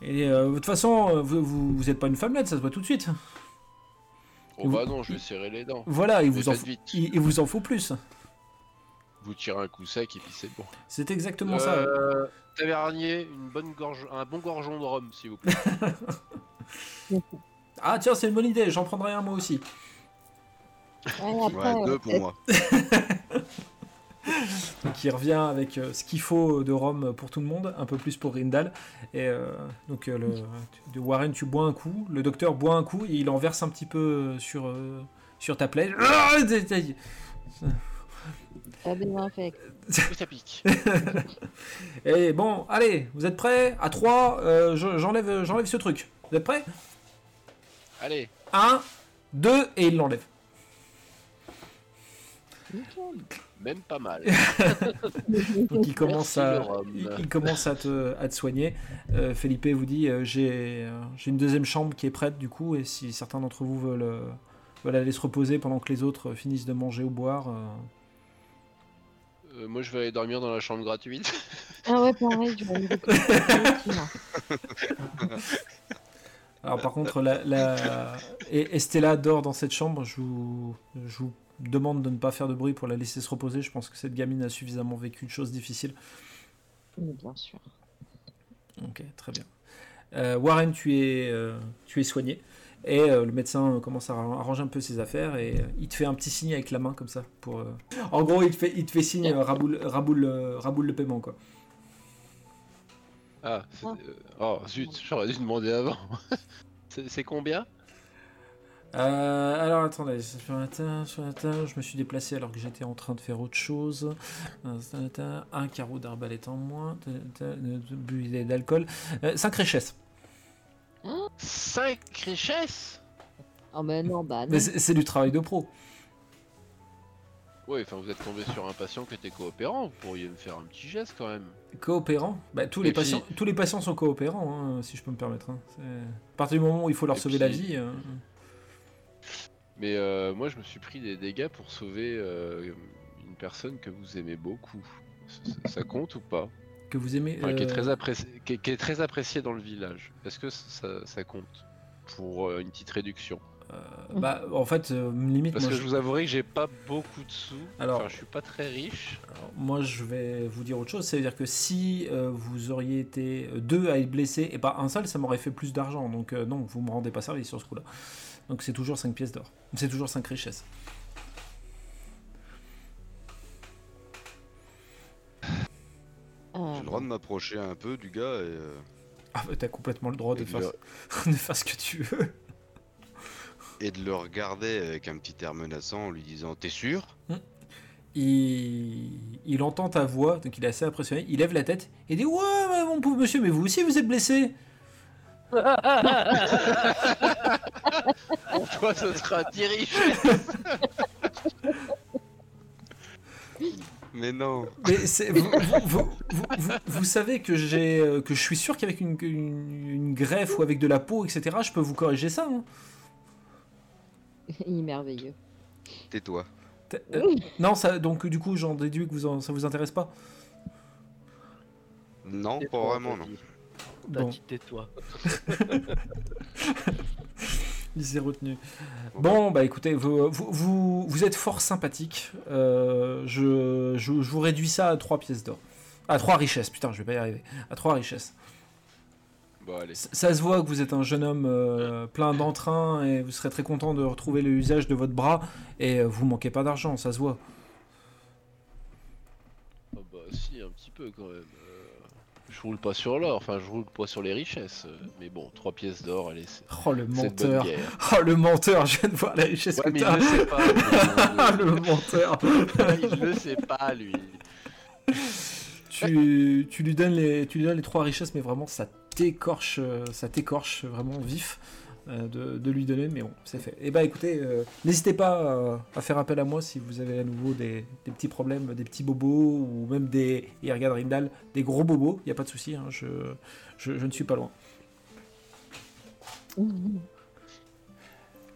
Et euh, de toute façon, vous, vous, vous êtes pas une femmelette, ça se voit tout de suite. Oh vous, bah non, je vais serrer les dents. Voilà, il vous, en, il, il vous en faut plus. Vous tirez un coup sec et puis c'est bon. C'est exactement euh, ça. Euh, tavernier, une bonne gorge, un bon gorgeon de rhum, s'il vous plaît. Ah tiens, c'est une bonne idée, j'en prendrai un moi aussi. Ouais, après, ouais, deux pour moi. qui revient avec euh, ce qu'il faut de rhum pour tout le monde, un peu plus pour Rindal. Et euh, donc euh, le, de Warren, tu bois un coup, le docteur boit un coup et il en verse un petit peu sur euh, sur ta plaie. Ça Ça pique. Et bon, allez, vous êtes prêts ? À trois, euh, je, j'enlève, j'enlève ce truc. Vous êtes prêts ? Allez. Un, deux, et il l'enlève. Même pas mal. Donc il commence Merci à, il commence à te, à te soigner. Euh, Felipe vous dit, euh, j'ai, euh, j'ai une deuxième chambre qui est prête du coup, et si certains d'entre vous veulent, euh, veulent aller se reposer pendant que les autres finissent de manger ou boire. Euh, Moi, je vais aller dormir dans la chambre gratuite. Ah ouais, pareil, je vais aller dormir. Alors, par contre, la, la... Et Estella dort dans cette chambre. Je vous... je vous demande de ne pas faire de bruit pour la laisser se reposer. Je pense que cette gamine a suffisamment vécu de choses difficiles. Bien sûr. Ok, très bien. Euh, Warren, tu es, euh, tu es soigné. Et euh, le médecin commence à arranger un peu ses affaires et euh, il te fait un petit signe avec la main comme ça. Pour, euh... En gros, il te fait, il te fait signe, euh, raboule, raboule, euh, raboule le paiement, quoi. Ah, c'est... oh zut, j'aurais dû demander avant. c'est, c'est combien ? euh, Alors attendez, attends, attends, je me suis déplacé alors que j'étais en train de faire autre chose. Un carreau d'arbalète en moins, bu d'alcool, cinq richesses. cinq richesses ? Oh, mais non, bah. Non. Mais c'est, c'est du travail de pro. Oui, enfin, vous êtes tombé sur un patient qui était coopérant. Vous pourriez me faire un petit geste quand même. Coopérant ? Bah, tous les, puis... patients, tous les patients sont coopérants, hein, si je peux me permettre. Hein. C'est... À partir du moment où il faut leur Et sauver puis... la vie. Euh... Mais euh, moi, je me suis pris des dégâts pour sauver euh, une personne que vous aimez beaucoup. Ça, ça compte ou pas ? Que vous aimez, enfin, euh... qui, est très apprécié, qui, est, qui est très apprécié dans le village. Est-ce que ça, ça compte pour une petite réduction ? euh, Bah, en fait, euh, limite. Parce moi, que je vous avouerai que j'ai pas beaucoup de sous. Alors, enfin, je suis pas très riche. Alors, moi, je vais vous dire autre chose. C'est-à-dire que si euh, vous auriez été deux à être blessés et pas un seul, ça m'aurait fait plus d'argent. Donc, euh, non, vous me rendez pas service sur ce coup-là. Donc, c'est toujours cinq pièces d'or. C'est toujours cinq richesses. J'ai le droit de m'approcher un peu du gars et... Euh... Ah bah t'as complètement le droit de, de, faire... Le... de faire ce que tu veux. Et de le regarder avec un petit air menaçant en lui disant « T'es sûr ?» Il... il entend ta voix, donc il est assez impressionné, il lève la tête et dit « Ouais, mon pauvre monsieur, mais vous aussi vous êtes blessé !» Pour toi, ce sera dix richesses. Mais non. Mais c'est, vous, vous, vous, vous, vous savez que j'ai, que je suis sûr qu'avec une, une, une greffe ou avec de la peau, et cetera, je peux vous corriger ça. Hein. Il est merveilleux. Tais-toi. Euh, non, ça, donc du coup, j'en déduis que vous en, ça vous intéresse pas. Non, tais-toi, pas vraiment, non. T'as dit tais-toi. Il s'est retenu. Bon, bah écoutez, vous, vous, vous, vous êtes fort sympathique. Euh, je, je, je vous réduis ça à trois pièces d'or. À trois richesses, putain, je vais pas y arriver. À trois richesses. Bon, allez. Ça, ça se voit que vous êtes un jeune homme euh, plein d'entrain et vous serez très content de retrouver l'usage de votre bras et vous manquez pas d'argent, ça se voit. Oh bah si, un petit peu quand même. Je roule pas sur l'or, enfin je roule pas sur les richesses, mais bon, trois pièces d'or, allez, c'est... Oh le menteur, oh le menteur, je viens de voir la richesse ouais, que t'as. Il le sait pas, lui. Le menteur. Il le sait pas, lui. Tu, tu, lui donnes les, tu lui donnes les trois richesses, mais vraiment ça t'écorche, ça t'écorche vraiment vif de, de lui donner, mais bon, c'est fait. Et bah écoutez, euh, n'hésitez pas à, à faire appel à moi si vous avez à nouveau des, des petits problèmes, des petits bobos, ou même des, et regarde Rindal, des gros bobos, il n'y a pas de souci, hein, je, je, je ne suis pas loin.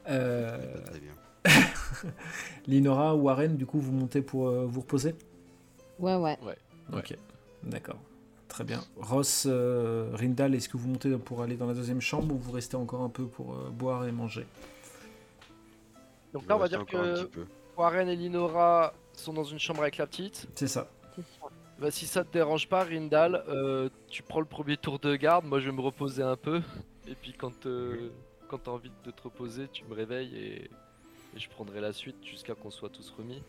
Euh... Très bien. Linora, Warren, du coup, vous montez pour euh, vous reposer ? Ouais, ouais. Ouais. Ok, ouais. D'accord. Très bien. Ross, euh, Rindal, est-ce que vous montez pour aller dans la deuxième chambre ou vous restez encore un peu pour euh, boire et manger ? Donc là, on va dire que Warren et Linora sont dans une chambre avec la petite. C'est ça. C'est ça. Bah, si ça te dérange pas, Rindal, euh, tu prends le premier tour de garde. Moi, je vais me reposer un peu. Et puis, quand, euh, quand t'as envie de te reposer, tu me réveilles et, et je prendrai la suite jusqu'à qu'on soit tous remis.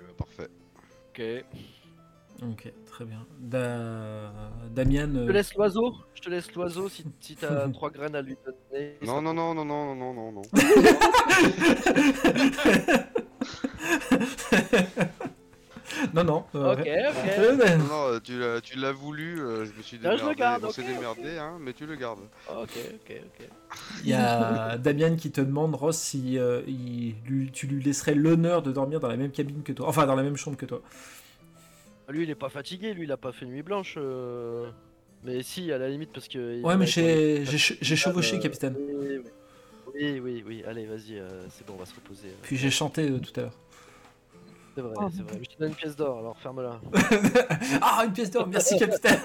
Eh ben, parfait. Ok. Ok, très bien. Da... Damien... Je te laisse l'oiseau, je te laisse l'oiseau si, si t'as trois graines à lui donner. Non, ça... non, non, non, non, non, non, non. Non, non. Euh, ok, ok. Non, non, tu, l'as, tu l'as voulu, euh, je me suis démerdé, non, je garde, on okay, s'est démerdé, okay. Hein, mais tu le gardes. Ok, ok, ok. Il y a Damien qui te demande, Ross, si euh, il, lui, tu lui laisserais l'honneur de dormir dans la même cabine que toi, enfin dans la même chambre que toi. Lui, il est pas fatigué, lui, il a pas fait nuit blanche. Euh... Mais si, à la limite, parce que... Ouais, mais j'ai, j'ai, j'ai, j'ai chevauché, euh, capitaine. Oui, oui, oui, oui. Allez, vas-y, euh, c'est bon, on va se reposer. Euh. Puis j'ai chanté euh, tout à l'heure. C'est vrai, oh. c'est vrai. Je te donne une pièce d'or, alors ferme-la. Ah, une pièce d'or, merci, capitaine.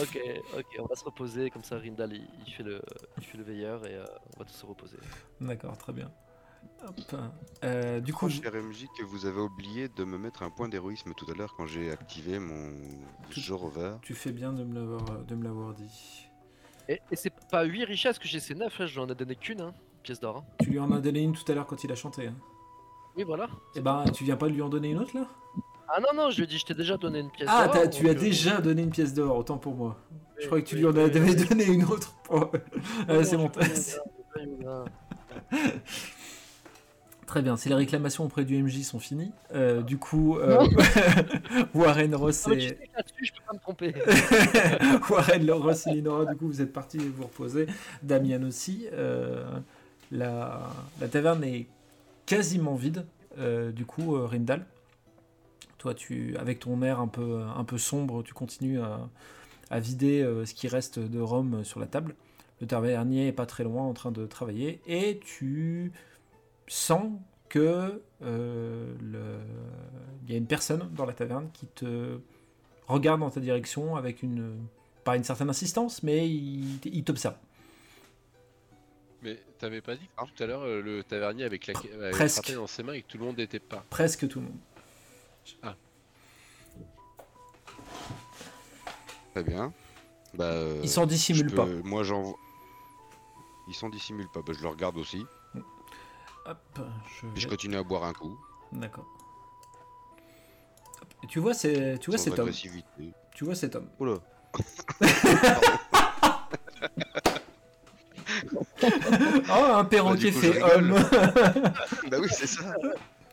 Ok, ok, on va se reposer, comme ça, Rindal, il, il, fait, le, il fait le veilleur et euh, on va tous se reposer. D'accord, très bien. Hop. Euh, du coup, cher M J, que vous avez oublié de me mettre un point d'héroïsme tout à l'heure quand j'ai activé mon jeu rover. Tu fais bien de me l'avoir, de me l'avoir dit. Et, et c'est pas huit richesses que j'ai, c'est neuf, hein, je lui en ai donné qu'une, hein, pièce d'or. Hein. Tu lui en as donné une tout à l'heure quand il a chanté. Hein. Oui, voilà. Et bah, tu viens pas de lui en donner une autre là ? Ah non, non, je lui ai dit, je t'ai déjà donné une pièce ah, d'or. Ah, tu as déjà donné une pièce d'or, autant pour moi. Mais, je croyais que tu lui en avais mais... donné une autre. Pour... Allez, c'est bon. Très bien, si les réclamations auprès du M J sont finies, euh, du coup, euh, Warren, Ross et... Je je peux pas me tromper. Warren, Ross et Linora, du coup, vous êtes partis vous reposer. Damien aussi. Euh, la... la taverne est quasiment vide, euh, du coup, euh, Rindal. Toi, tu, avec ton air un peu, un peu sombre, tu continues à, à vider euh, ce qui reste de rhum sur la table. Le tavernier est pas très loin en train de travailler et tu... sens que euh, le... il y a une personne dans la taverne qui te regarde dans ta direction avec une pas une certaine insistance, mais il, il t'observe. Mais t'avais pas dit que tout à l'heure le tavernier avait claqué Presque. dans ses mains et que tout le monde n'était pas. Presque tout le monde. Ah. Très bien. Bah. Euh, Ils s'en dissimulent peux... pas. Moi j'en. Ils s'en dissimulent pas. Bah, je le regarde aussi. Hop, je, vais... je continue à boire un coup. D'accord. Hop, tu vois, c'est, tu vois cet homme. Tu vois cet homme. Oula. Oh, un perroquet bah, fait homme. Bah oui, c'est ça.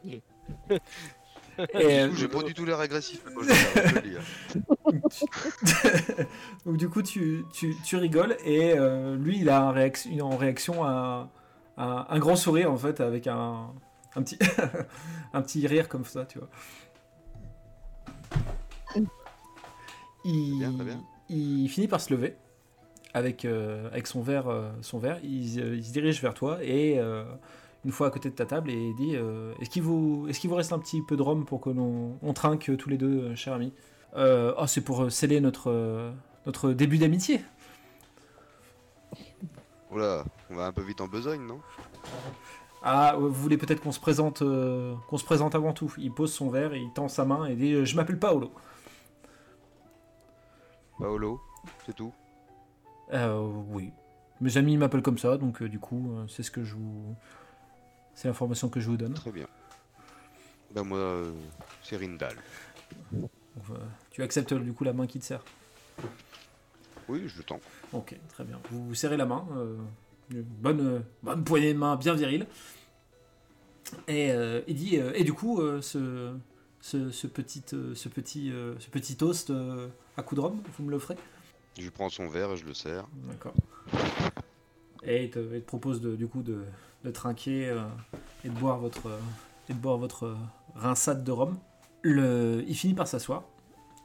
Et Et du coup, j'ai pas du tout l'air agressif. Moi, donc du coup, tu, tu, tu rigoles et euh, lui, il a un réac... une en réaction à. Un, un grand sourire en fait avec un, un petit un petit rire comme ça, tu vois. Il, bien, bien. il finit par se lever avec euh, avec son verre euh, son verre. Il, euh, il se dirige vers toi et euh, une fois à côté de ta table et dit euh, est-ce qu'il vous est-ce qu'il vous reste un petit peu de rhum pour que l'on on trinque tous les deux, cher ami. Euh, oh, c'est pour sceller notre euh, notre début d'amitié. Oula, on va un peu vite en besogne, non ? Ah, vous voulez peut-être qu'on se présente, euh, qu'on se présente avant tout. Il pose son verre, et il tend sa main et dit « Je m'appelle Paolo. » Paolo, c'est tout ? Euh, oui. Mes amis m'appellent comme ça, donc euh, du coup, euh, c'est ce que je vous... C'est l'information que je vous donne. Très bien. Ben moi, euh, c'est Rindal. Donc, euh, tu acceptes du coup la main qui te sert ? Oui, je le tends. Ok, très bien. Vous vous serrez la main. Euh, une bonne, euh, bonne poignée de main, bien virile. Et euh, il dit... Euh, et du coup, euh, ce, ce, ce, petit, euh, ce, petit, euh, ce petit toast euh, à coup de rhum, vous me l'offrez ? Je prends son verre et je le sers. D'accord. Et il te, il te propose de, du coup de, de trinquer euh, et de boire votre, euh, et de boire votre euh, rinçade de rhum. Le, il finit par s'asseoir.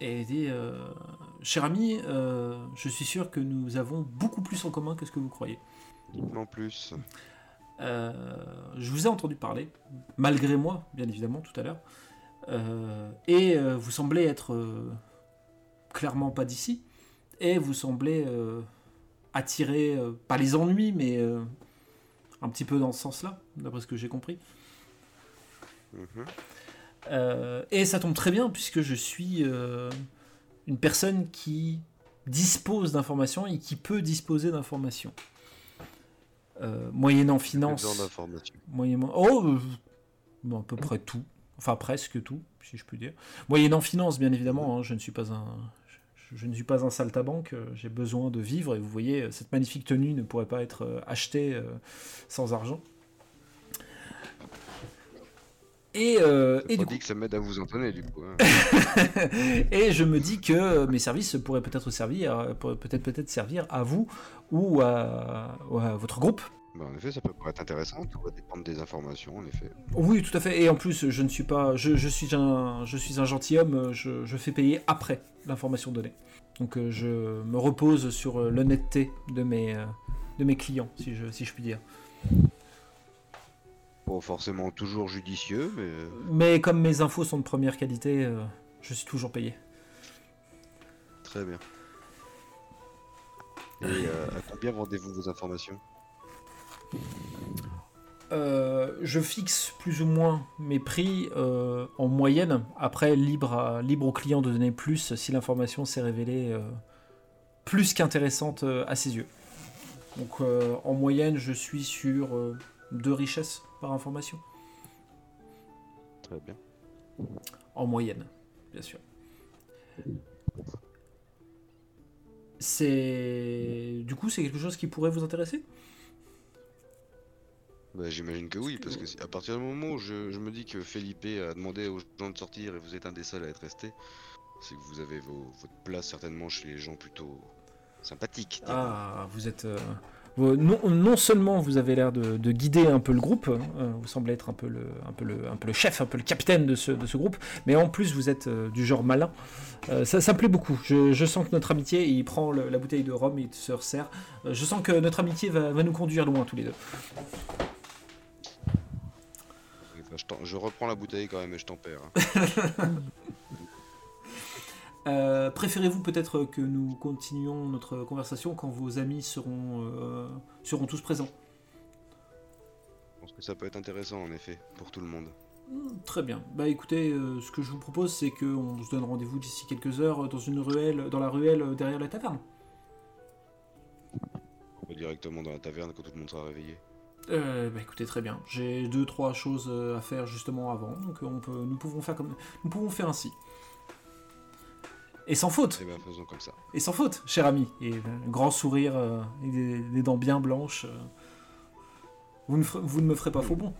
Et il dit euh, « Cher ami, euh, je suis sûr que nous avons beaucoup plus en commun que ce que vous croyez. » En plus. Euh, je vous ai entendu parler, malgré moi, bien évidemment, tout à l'heure. Euh, et euh, vous semblez être euh, clairement pas d'ici. Et vous semblez euh, attiré, euh, pas les ennuis, mais euh, un petit peu dans ce sens-là, d'après ce que j'ai compris. Mmh. Euh, et ça tombe très bien puisque je suis euh, une personne qui dispose d'informations et qui peut disposer d'informations. Euh, moyennant finance. Moyennant... Oh, euh, à peu près tout. Enfin, presque tout, si je puis dire. Moyennant finance, bien évidemment, hein, je ne suis pas un... Je ne suis pas un saltabanque, j'ai besoin de vivre, et vous voyez, cette magnifique tenue ne pourrait pas être achetée sans argent. Et, euh, et du coup... que ça m'aide à vous entonner, du coup. Hein. Et je me dis que mes services pourraient peut-être servir, pourraient peut-être, peut-être servir à vous ou à, ou à votre groupe. Ben en effet, ça peut être intéressant, tout va dépendre des informations, en effet. Oui, tout à fait, et en plus, je ne suis pas... Je, je, suis, un, je suis un gentilhomme, je, je fais payer après l'information donnée. Donc je me repose sur l'honnêteté de mes, de mes clients, si je, si je puis dire. Pas forcément toujours judicieux, mais... Mais comme mes infos sont de première qualité, je suis toujours payé. Très bien. Et euh, à combien vendez-vous vos informations ? Euh, je fixe plus ou moins mes prix euh, en moyenne. Après, libre, à, libre au client de donner plus si l'information s'est révélée euh, plus qu'intéressante euh, à ses yeux. Donc euh, en moyenne, je suis sur euh, deux richesses par information. Très bien. En moyenne, bien sûr. C'est... Du coup, c'est quelque chose qui pourrait vous intéresser ? Bah, j'imagine que oui, parce que à partir du moment où je, je me dis que Felipe a demandé aux gens de sortir et vous êtes un des seuls à être resté, c'est que vous avez vos, votre place certainement chez les gens plutôt sympathiques. Ah, vous êtes... Euh, vous, non, non seulement vous avez l'air de, de guider un peu le groupe, euh, vous semblez être un peu, le, un, peu le, un peu le chef, un peu le capitaine de ce, de ce groupe, mais en plus vous êtes euh, du genre malin. Euh, ça, ça me plaît beaucoup. Je, je sens que notre amitié, il prend le, la bouteille de rhum, il se resserre. Euh, je sens que notre amitié va, va nous conduire loin tous les deux. Je, je reprends la bouteille quand même et je tempère. Hein. euh, préférez-vous peut-être que nous continuions notre conversation quand vos amis seront, euh, seront tous présents ? Je pense que ça peut être intéressant en effet, pour tout le monde. Mmh, très bien. Bah écoutez, euh, ce que je vous propose, c'est qu'on se donne rendez-vous d'ici quelques heures dans une ruelle, dans la ruelle derrière la taverne. On va directement dans la taverne quand tout le monde sera réveillé. Euh, bah écoutez, très bien. J'ai deux trois choses à faire justement avant, donc on peut, nous pouvons faire comme, nous pouvons faire ainsi. Et sans faute. Eh ben, faisons comme ça. Et sans faute, cher ami. Et un grand sourire euh, et des, des dents bien blanches. Euh... Vous ne ferez, vous ne me ferez pas faux bon.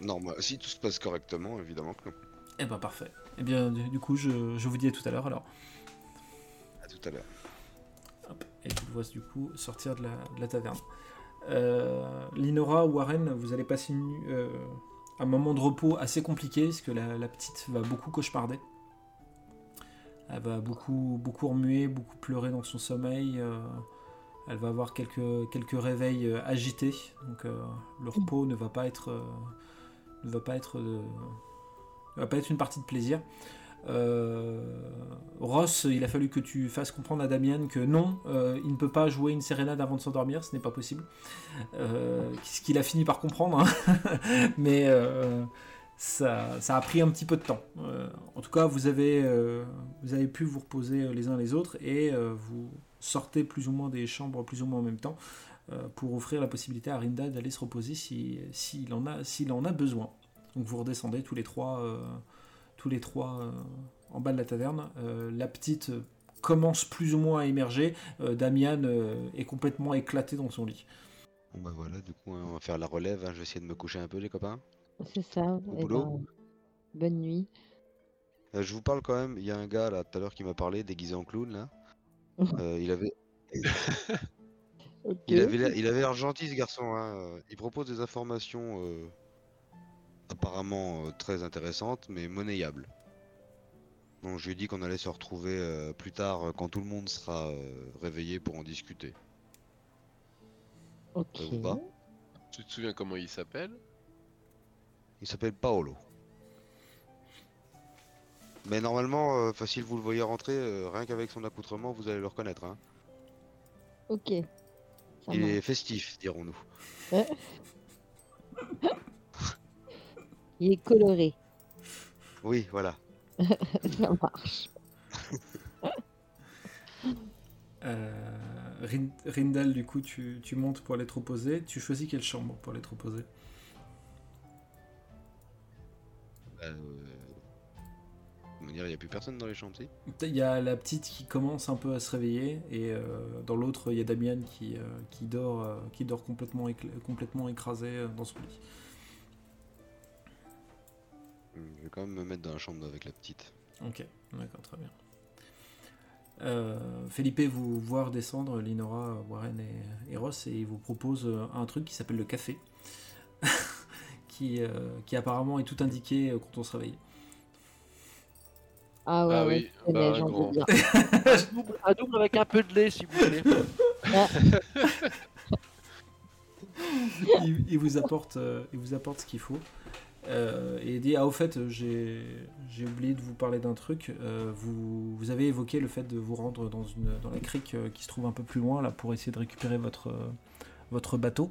Non, bah, si tout se passe correctement, évidemment que non. Eh ben parfait. Eh bien du, du coup, je, je vous dis à tout à l'heure alors. À tout à l'heure. Hop. Et tu le vois du coup sortir de la, de la taverne. Euh, Linora, Warren, vous allez passer une, euh, un moment de repos assez compliqué parce que la, la petite va beaucoup cauchemarder. Elle va beaucoup, beaucoup remuer, beaucoup pleurer dans son sommeil. Euh, elle va avoir quelques, quelques réveils euh, agités. Donc euh, le repos ne va pas être, euh, ne va pas être, euh, ne va pas être une partie de plaisir. Euh, Ross, il a fallu que tu fasses comprendre à Damien que non, euh, il ne peut pas jouer une sérénade avant de s'endormir, ce n'est pas possible. Euh, ce qu'il a fini par comprendre, hein. Mais euh, ça, ça a pris un petit peu de temps. Euh, en tout cas, vous avez, euh, vous avez pu vous reposer les uns les autres et euh, vous sortez plus ou moins des chambres plus ou moins en même temps euh, pour offrir la possibilité à Rinda d'aller se reposer si, si il en a, s'il en a besoin. Donc vous redescendez tous les trois. Euh, tous les trois euh, en bas de la taverne. Euh, la petite commence plus ou moins à émerger. Euh, Damien euh, est complètement éclaté dans son lit. Bon bah voilà, du coup, on va faire la relève. Hein. Je vais essayer de me coucher un peu, les copains. C'est ça. Au et boulot. Ben, bonne nuit. Euh, je vous parle quand même. Il y a un gars, là, tout à l'heure, qui m'a parlé, déguisé en clown, là. euh, il avait... okay. Il avait l'air, il avait l'air gentil, ce garçon. Hein. Il propose des informations... Euh... apparemment euh, très intéressante mais monnayable. Donc je lui ai dit qu'on allait se retrouver euh, plus tard euh, quand tout le monde sera euh, réveillé pour en discuter. Ok. Ça vous va ? Tu te souviens comment il s'appelle ? Il s'appelle Paolo. Mais normalement, euh, facile, vous le voyez rentrer, euh, rien qu'avec son accoutrement, vous allez le reconnaître. Hein. Ok. Ça il marche. Est festif, dirons-nous. Ouais. Il est coloré. Oui, voilà. Ça marche. euh, Rindal, du coup, tu, tu montes pour aller te reposer. Tu choisis quelle chambre pour aller te reposer ? Euh... Comment dire, il n'y a plus personne dans les chambres, si ? Il y a la petite qui commence un peu à se réveiller, et euh, dans l'autre, il y a Damien qui, euh, qui dort, euh, qui dort complètement, écl... complètement écrasé dans son lit. Je vais quand même me mettre dans la chambre avec la petite. Ok, d'accord, très bien. Euh, Felipe vous voit descendre, Linora, Warren et, et Ross, et il vous propose un truc qui s'appelle le café, qui, euh, qui apparemment est tout indiqué quand on se réveille. Ah ouais, bah oui, ouais, bah les gens bien. Un, double, un double avec un peu de lait, s'il vous plaît. il, il, vous apporte, euh, il vous apporte ce qu'il faut. Euh, et dit, ah au fait j'ai, j'ai oublié de vous parler d'un truc, euh, vous, vous avez évoqué le fait de vous rendre dans, une, dans la crique euh, qui se trouve un peu plus loin là, pour essayer de récupérer votre, euh, votre bateau.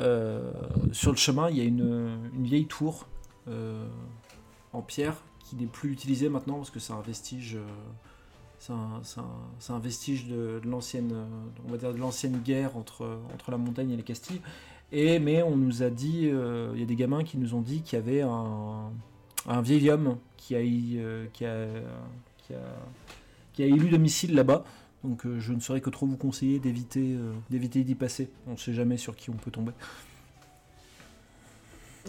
Euh, sur le chemin il y a une, une vieille tour euh, en pierre qui n'est plus utilisée maintenant parce que c'est un vestige, euh, c'est, un, c'est, un, c'est un vestige de, de, l'ancienne, on va dire de l'ancienne guerre entre, entre la montagne et les Castilles. Et, mais on nous a dit, il euh, y a des gamins qui nous ont dit qu'il y avait un, un vieil homme qui a, euh, qui, a, qui, a, qui a élu domicile là-bas. Donc euh, je ne saurais que trop vous conseiller d'éviter, euh, d'éviter d'y passer. On ne sait jamais sur qui on peut tomber.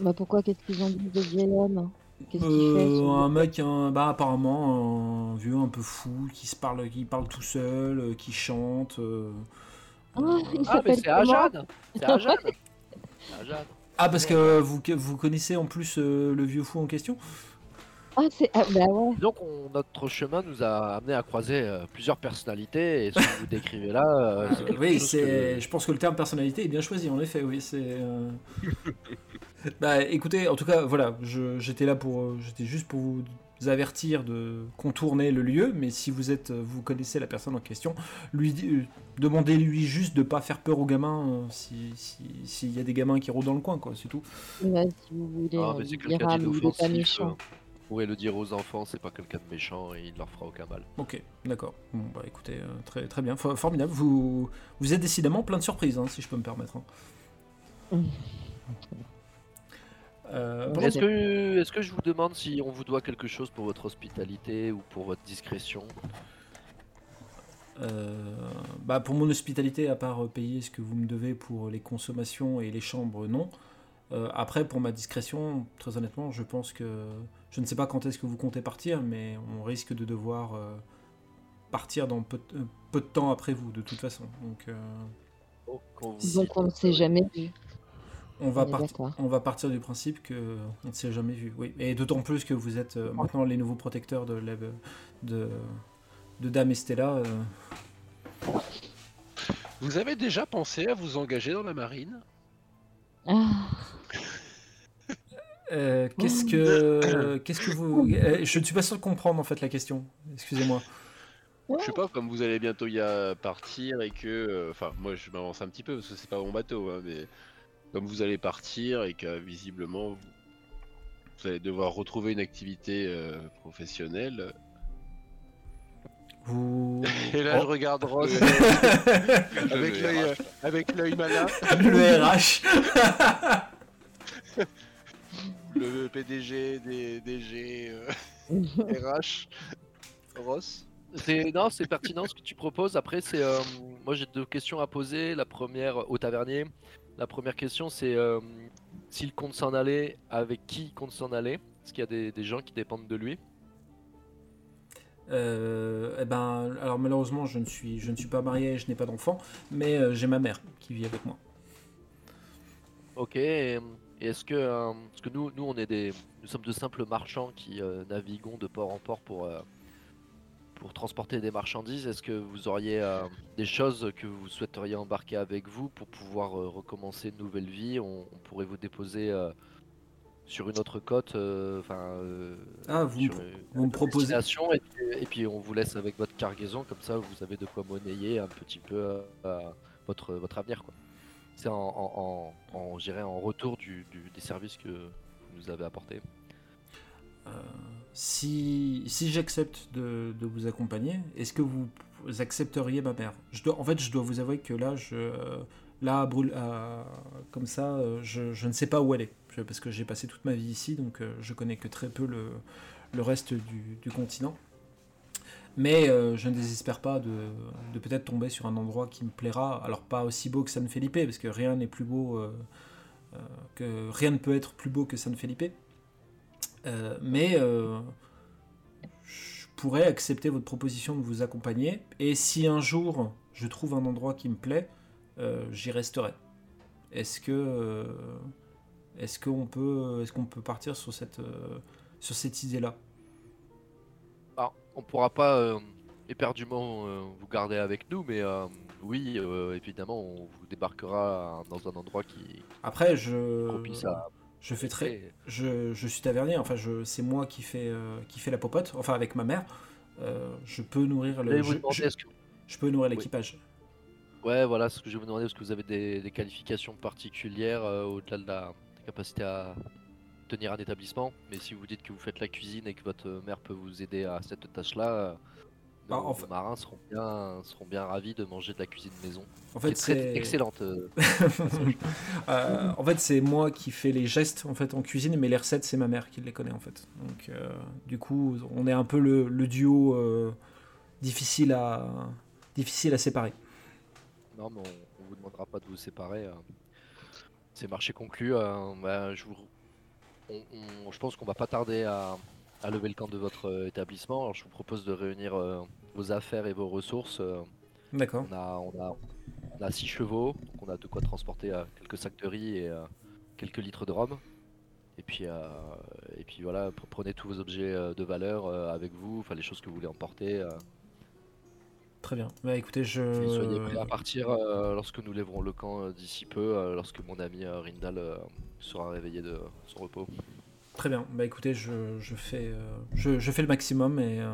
Bah pourquoi ? Qu'est-ce qu'ils ont dit de vieil homme ? Qu'est-ce qu'il euh, fait, un mec, un, bah, apparemment un vieux un peu fou, qui se parle, qui parle tout seul, euh, qui chante. Euh, ah, euh, il s'appelle ah mais c'est Ajad. C'est Ajad. Ajad. Ah parce que euh, vous, vous connaissez en plus euh, le vieux fou en question. Ah c'est ah, bah ouais. Donc on, notre chemin nous a amené à croiser euh, plusieurs personnalités et ce que vous décrivez là. Euh, c'est euh, oui c'est que... je pense que le terme personnalité est bien choisi en effet oui c'est. Euh... bah écoutez en tout cas voilà je, j'étais là pour euh, j'étais juste pour vous avertir de contourner le lieu, mais si vous êtes, vous connaissez la personne en question, lui euh, demandez-lui juste de pas faire peur aux gamins euh, si s'il si y a des gamins qui rôdent dans le coin quoi, c'est tout. Ouais, si vous voulez, ah, mais c'est quelqu'un d'inoffensif. Vous pouvez le dire aux enfants, c'est pas quelqu'un de méchant et il leur fera aucun mal. Ok, d'accord. Bon bah écoutez, euh, très très bien, F- formidable. Vous vous êtes décidément plein de surprises, hein, si je peux me permettre. Hein. Euh, est-ce, que, est-ce que je vous demande si on vous doit quelque chose pour votre hospitalité ou pour votre discrétion ? euh, bah pour mon hospitalité, à part payer ce que vous me devez pour les consommations et les chambres, non. Euh, après, pour ma discrétion, très honnêtement, je pense que... Je ne sais pas quand est-ce que vous comptez partir, mais on risque de devoir euh, partir dans peu de, peu de temps après vous, de toute façon. Donc, euh... oh, donc on ne s'est jamais vu. On va, part... on va partir du principe qu'on ne s'est jamais vu, oui. Et d'autant plus que vous êtes euh, maintenant les nouveaux protecteurs de, de, de, de Dame Estella. Euh... Vous avez déjà pensé à vous engager dans la marine ? Ah. euh, qu'est-ce que, euh, qu'est-ce que vous... Euh, je ne suis pas sûr de comprendre en fait la question, excusez-moi. Je sais pas, comme vous allez bientôt y a partir et que... Enfin, euh, moi je m'avance un petit peu parce que c'est pas mon bateau, hein, mais... Comme vous allez partir et que visiblement vous, vous allez devoir retrouver une activité euh, professionnelle. Vous... Et là oh. Je regarde Ross euh, avec, l'œil, euh, avec l'œil malin. Le R H. Le P D G, des D G, euh, R H, Ross. C'est, non, c'est pertinent ce que tu proposes. Après, c'est euh, moi j'ai deux questions à poser. La première au tavernier. La première question, c'est euh, s'il compte s'en aller, avec qui il compte s'en aller ? Est-ce qu'il y a des, des gens qui dépendent de lui ? euh, Eh ben, alors malheureusement, je ne suis, je ne suis pas marié et je n'ai pas d'enfant, mais euh, j'ai ma mère qui vit avec moi. Ok, et, et est-ce que, euh, parce que nous, nous, on est des, nous sommes de simples marchands qui euh, naviguons de port en port pour, euh, pour transporter des marchandises, est-ce que vous auriez euh, des choses que vous souhaiteriez embarquer avec vous pour pouvoir euh, recommencer une nouvelle vie ? on, on pourrait vous déposer euh, sur une autre côte, euh, euh, ah, vous, sur, euh, vous me proposez et, et, et puis on vous laisse avec votre cargaison, comme ça vous avez de quoi monnayer un petit peu euh, votre, votre avenir, quoi. C'est en, en, en, en, j'irais en retour du, du, des services que vous nous avez apportés. Euh... Si, si j'accepte de, de vous accompagner, est-ce que vous accepteriez ma mère ? je dois, En fait, je dois vous avouer que là, je, Là, brûle, euh, comme ça, euh, je, je ne sais pas où aller, parce que j'ai passé toute ma vie ici, donc euh, je connais que très peu le, le reste du, du continent. Mais euh, je ne désespère pas de, de peut-être tomber sur un endroit qui me plaira. Alors pas aussi beau que San Felipe, parce que rien n'est plus beau, euh, euh, que rien ne peut être plus beau que San Felipe. Euh, mais euh, je pourrais accepter votre proposition de vous accompagner. Et si un jour je trouve un endroit qui me plaît, euh, j'y resterai. Est-ce que euh, est-ce qu'on peut est-ce qu'on peut partir sur cette euh, sur cette idée-là? On pourra pas euh, éperdument euh, vous garder avec nous, mais euh, oui, euh, évidemment, on vous débarquera dans un endroit qui. Après, je. Propice à... Je fais très. Je, je suis tavernier. Enfin, je c'est moi qui fais euh, qui fait la popote. Enfin, avec ma mère, euh, je peux nourrir le. Je, je, que... je peux nourrir l'équipage. Oui. Ouais, voilà, ce que je vais vous demander, est-ce que vous avez des, des qualifications particulières euh, au-delà de la capacité à tenir un établissement, mais si vous dites que vous faites la cuisine et que votre mère peut vous aider à cette tâche-là, bah, nos fa... marins seront bien, seront bien ravis de manger de la cuisine maison. En fait, c'est très excellente. Euh... euh, en fait, c'est moi qui fais les gestes en fait en cuisine, mais les recettes, c'est ma mère qui les connaît en fait. Donc, euh, du coup, on est un peu le, le duo euh, difficile à difficile à séparer. Non, mais on, on vous demandera pas de vous séparer. Euh... C'est marché conclu. Euh, bah, je vous On, on, je pense qu'on va pas tarder à, à lever le camp de votre euh, établissement. Alors je vous propose de réunir euh, vos affaires et vos ressources. Euh, D'accord. On a, on, a, on a six chevaux, donc on a de quoi transporter euh, quelques sacs de riz et euh, quelques litres de rhum. Et puis, euh, et puis voilà, prenez tous vos objets euh, de valeur euh, avec vous, enfin les choses que vous voulez emporter. Euh. Très bien. Bah écoutez, je. Soyez prêts à partir euh, lorsque nous lèverons le camp euh, d'ici peu, euh, lorsque mon ami euh, Rindal. Euh, sera réveillé de son repos. Très bien, bah écoutez, je, je, fais, euh, je, je fais le maximum et euh,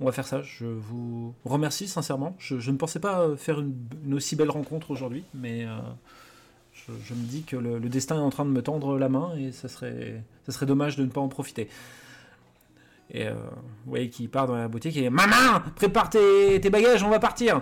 on va faire ça. Je vous remercie sincèrement. Je, je ne pensais pas faire une, une aussi belle rencontre aujourd'hui, mais euh, je, je me dis que le, le destin est en train de me tendre la main et ça serait, ça serait dommage de ne pas en profiter. Et euh, vous voyez qu'il part dans la boutique et « Maman, prépare tes, tes bagages, on va partir !»